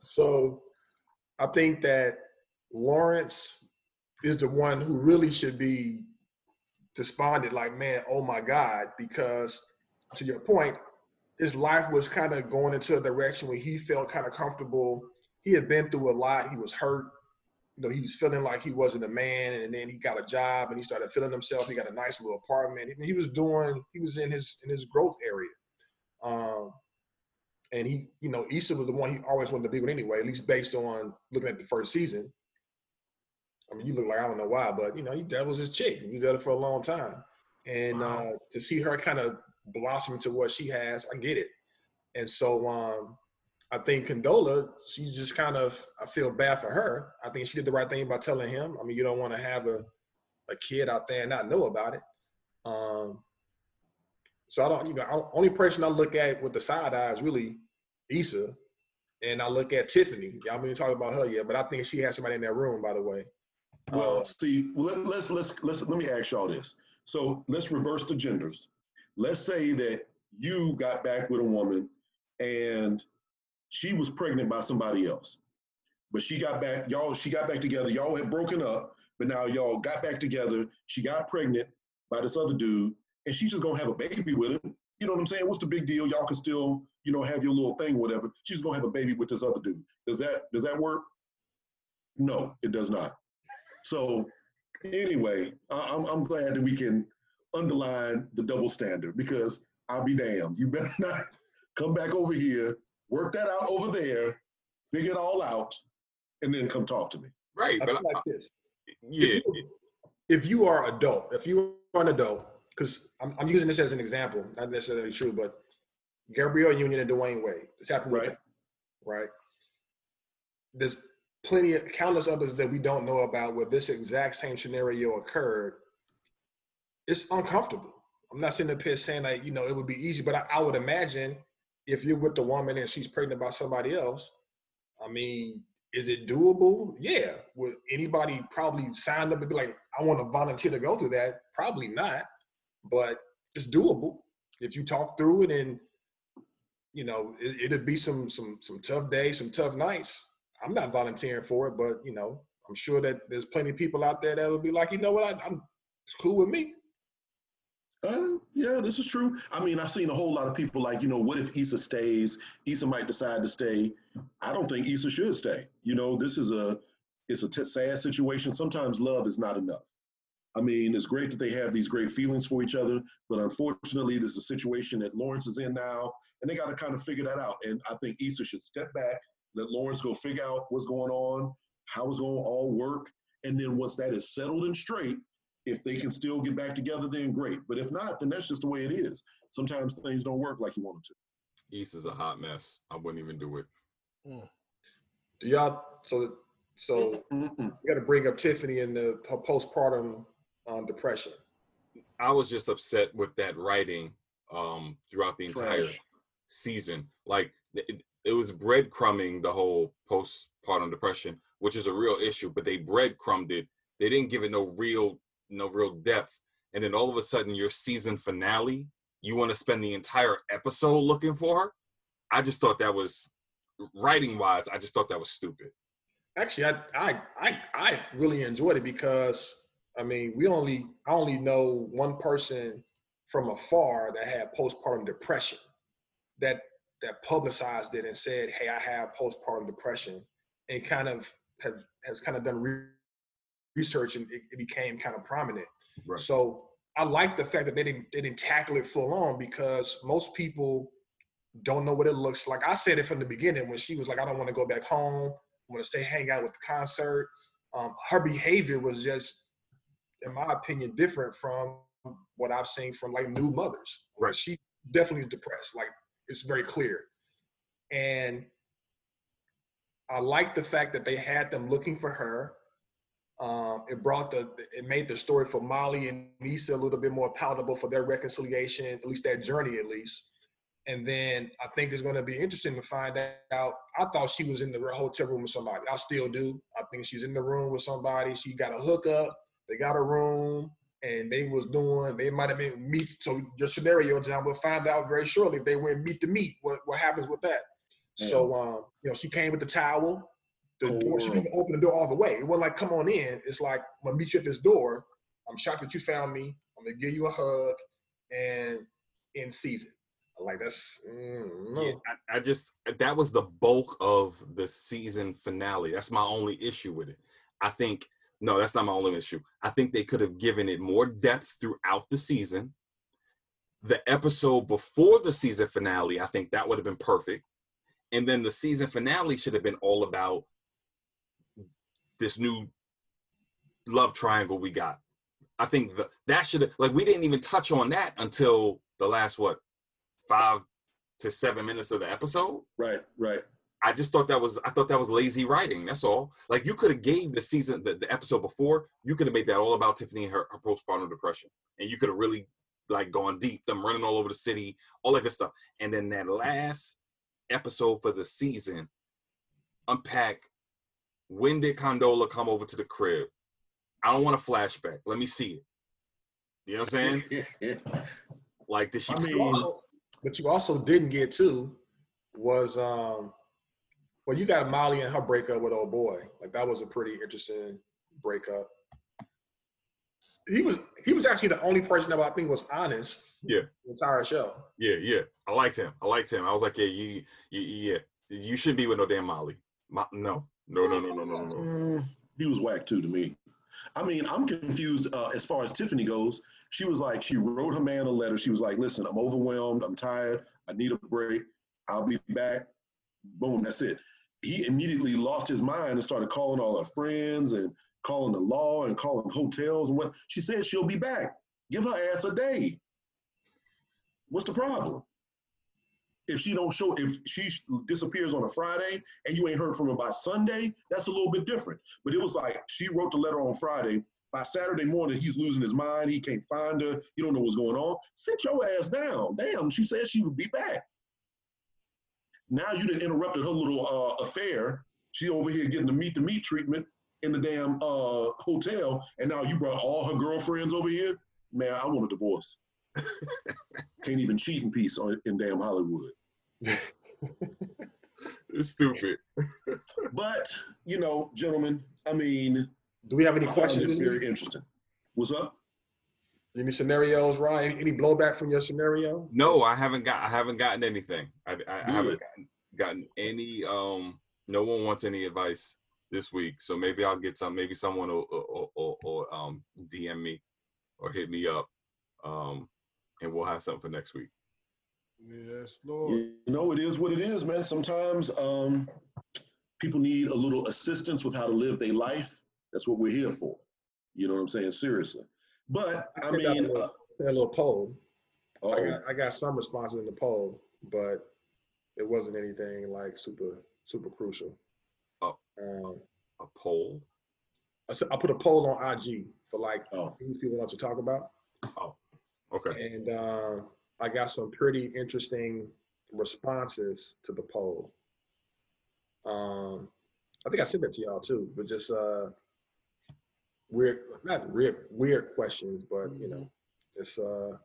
So I think that Lawrence is the one who really should be despondent, like, man, oh my God, because to your point, his life was kind of going into a direction where he felt kind of comfortable. He had been through a lot. He was hurt. You know, he was feeling like he wasn't a man, and then he got a job and he started feeling himself. He got a nice little apartment. He was doing, he was in his in his growth area. Um, and he, you know, Issa was the one he always wanted to be with anyway, at least based on looking at the first season. I mean, you look like, I don't know why, but, you know, he, that was his chick. He was there for a long time. And wow. uh, to see her kind of blossom to what she has, I get it. And so um, I think Condola, she's just kind of, I feel bad for her. I think she did the right thing by telling him. I mean, you don't want to have a, a kid out there and not know about it. Um, so I don't, you know, I, only person I look at with the side eye is really Issa. And I look at Tiffany. Y'all been talking about her yet, but I think she has somebody in that room, by the way. Well, see, let, let's let's let's let me ask y'all this. So let's reverse the genders. Let's say that you got back with a woman, and she was pregnant by somebody else, but she got back y'all. She got back together. Y'all had broken up, but now y'all got back together. She got pregnant by this other dude, and she's just gonna have a baby with him. You know what I'm saying? What's the big deal? Y'all can still, you know, have your little thing, whatever. She's gonna have a baby with this other dude. Does that does that work? No, it does not. So anyway, I'm, I'm glad that we can underline the double standard because I'll be damned. You better not come back over here, work that out over there, figure it all out, and then come talk to me. Right. I but feel I, like this. Yeah. If you, if you are adult, if you are an adult, because I'm, I'm using this as an example, not necessarily true, but Gabrielle Union and Dwayne Wade, this happened right. With, right? There's plenty of countless others that we don't know about where this exact same scenario occurred. It's uncomfortable. I'm not sitting up here saying like, you know, it would be easy, but I, I would imagine if you're with the woman and she's pregnant by somebody else, I mean, is it doable? Yeah. Would anybody probably sign up and be like, I want to volunteer to go through that? Probably not, but it's doable. If you talk through it and, you know, it, it'd be some, some, some tough days, some tough nights. I'm not volunteering for it, but, you know, I'm sure that there's plenty of people out there that would be like, you know what, I, I'm it's cool with me. Uh, yeah, this is true. I mean, I've seen a whole lot of people like, you know, what if Issa stays? Issa might decide to stay. I don't think Issa should stay. You know, this is a, it's a t- sad situation. Sometimes love is not enough. I mean, it's great that they have these great feelings for each other, but unfortunately, there's a situation that Lawrence is in now, and they got to kind of figure that out. And I think Issa should step back, let Lawrence go figure out what's going on, how it's going to all work. And then once that is settled and straight, if they can still get back together, then great. But if not, then that's just the way it is. Sometimes things don't work like you want them to. East is a hot mess. I wouldn't even do it. Mm. Do y'all, so so Mm-mm. we got to bring up Tiffany and the her postpartum um, depression. I was just upset with that writing um, throughout the entire Trash. season. Like it, it was breadcrumbing the whole postpartum depression, which is a real issue, but they breadcrumbed it. They didn't give it no real no real depth. And then all of a sudden your season finale, you want to spend the entire episode looking for her. I just thought that was writing wise. I just thought that was stupid. Actually, I, I, I, I really enjoyed it because I mean, we only, I only know one person from afar that had postpartum depression that, that publicized it and said, hey, I have postpartum depression, and kind of have, has kind of done re- research and it, it became kind of prominent. Right. So I like the fact that they didn't they didn't tackle it full on, because most people don't know what it looks like. I said it from the beginning when she was like, I don't want to go back home. I want to stay, hang out with the concert. Um, her behavior was just, in my opinion, different from what I've seen from like new mothers. Right. She definitely is depressed. Like it's very clear. And I like the fact that they had them looking for her. Um, it brought the, it made the story for Molly and Issa a little bit more palatable for their reconciliation, at least that journey, at least. And then I think it's going to be interesting to find out. I thought she was in the hotel room with somebody. I still do. I think she's in the room with somebody. She got a hookup. They got a room, and they was doing. They might have been meet. So your scenario, John, we'll find out very shortly if they went meet to meet. What what happens with that? Mm-hmm. So um, you know, she came with the towel. The door, she didn't open the door all the way. It wasn't like, come on in. It's like, I'm going to meet you at this door. I'm shocked that you found me. I'm going to give you a hug and end season. I'm like, that's, mm, no. Yeah, I, I just, that was the bulk of the season finale. That's my only issue with it. I think, no, that's not my only issue. I think they could have given it more depth throughout the season. The episode before the season finale, I think that would have been perfect. And then the season finale should have been all about this new love triangle we got. I think the, that should have, like, we didn't even touch on that until the last, what, five to seven minutes of the episode? Right, right. I just thought that was, I thought that was lazy writing, that's all. Like, you could have gave the season, the, the episode before, you could have made that all about Tiffany and her, her postpartum depression. And you could have really, like, gone deep, them running all over the city, all that good stuff. And then that last episode for the season, unpack, when did Condola come over to the crib? I don't want a flashback. Let me see it. You know what I'm saying? Like, did she? I mean, also, but you also didn't get to was, um, well, you got Molly and her breakup with old boy. Like, that was a pretty interesting breakup. He was he was actually the only person that I think was honest. Yeah. The entire show. Yeah, yeah. I liked him. I liked him. I was like, yeah, you, you yeah, you shouldn't be with no damn Molly. My, no. No, no, no, no, no, no. He was whack too to me. I mean, I'm confused uh, as far as Tiffany goes. She was like, she wrote her man a letter. She was like, listen, I'm overwhelmed. I'm tired. I need a break. I'll be back. Boom, that's it. He immediately lost his mind and started calling all her friends and calling the law and calling hotels and what. She said she'll be back. Give her ass a day. What's the problem? If she don't show, if she disappears on a Friday and you ain't heard from her by Sunday, that's a little bit different. But it was like, she wrote the letter on Friday. By Saturday morning, he's losing his mind. He can't find her. He don't know what's going on. Sit your ass down. Damn, she said she would be back. Now you done interrupted her little uh, affair. She over here getting the meat to meat treatment in the damn uh, hotel. And now you brought all her girlfriends over here. Man, I want a divorce. Can't even cheat in peace on, in damn Hollywood. It's stupid. But, you know, gentlemen, I mean, do we have any questions? Very interesting. What's up? Any scenarios, Ryan? Any blowback from your scenario? No, I haven't got. I haven't gotten anything. I, I, I haven't gotten, gotten any. Um, no one wants any advice this week, so maybe I'll get some. Maybe someone will, will, will, will um, D M me or hit me up, um, and we'll have something for next week. Yes, Lord. You know, it is what it is, man. Sometimes um, people need a little assistance with how to live their life. That's what we're here for. You know what I'm saying? Seriously. But, I, I mean. A little, uh, a little poll. Oh. I got, I got some responses in the poll, but it wasn't anything like super, super crucial. Oh, um, a poll? I, I put a poll on I G for like oh. things people want to talk about. Oh, okay. And uh, I got some pretty interesting responses to the poll. Um, I think I sent it to y'all too, but just. Uh, Weird, not weird, weird questions, but you know, it's uh, let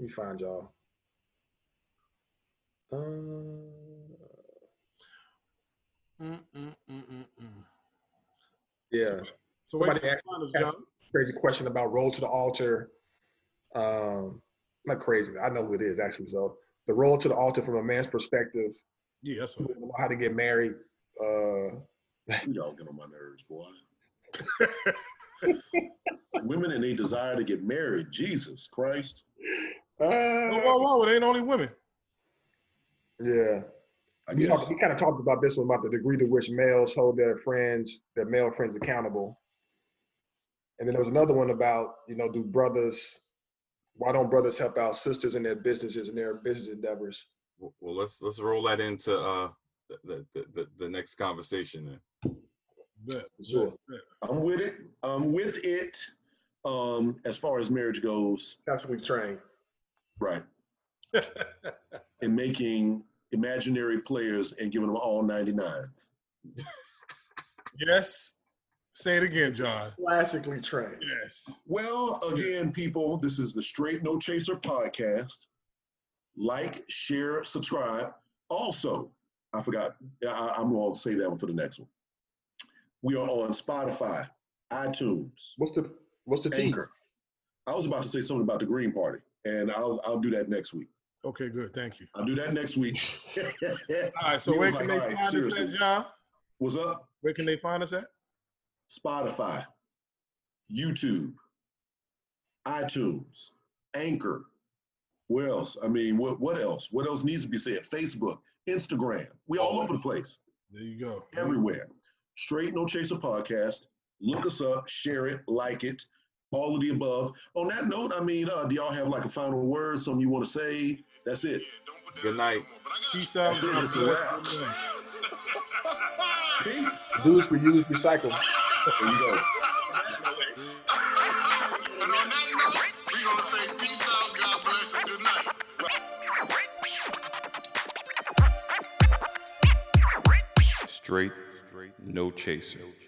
me find y'all. Uh, mm, mm, mm, mm, mm. Yeah. So, so somebody asked a crazy question about roll to the altar. Um, not crazy. I know who it is actually. So the roll to the altar from a man's perspective. Yeah. That's what how to get married. Uh, y'all get on my nerves, boy. Women and they desire to get married. Jesus Christ. Uh, whoa, whoa, whoa. It ain't only women. Yeah. I we, talk, we kind of talked about this one, about the degree to which males hold their friends, their male friends accountable. And then there was another one about, you know, do brothers, why don't brothers help out sisters in their businesses and their business endeavors? Well, let's let's roll that into uh, the, the, the, the next conversation then. Bet, sure. Bet, bet. I'm with it. I'm with it. Um, as far as marriage goes, that's what we train, right? And making imaginary players and giving them all ninety-nines. Yes. Say it again, John. Classically trained. Yes. Well, again, people, this is the Straight No Chaser podcast. Like, share, subscribe. Also, I forgot. I, I'm gonna save that one for the next one. We are on Spotify, iTunes. What's the what's the Anchor? I was about to say something about the Green Party, and I'll I'll do that next week. Okay, good. Thank you. I'll do that next week. All right. So where can they find us at, John? What's up? Where can they find us at? Spotify, YouTube, iTunes, Anchor. Where else? I mean, what what else? What else needs to be said? Facebook, Instagram. We all over the place. There you go. Everywhere. Straight No Chaser podcast. Look us up, share it, like it, all of the above. On that note, I mean, uh, do y'all have like a final word, something you want to say? That's it. Good night. Peace out. That's it. It's a wrap. Peace. Use, reuse, recycle. There you go. And on that note, we're going to say peace out, God bless, and good night. Straight No Chaser.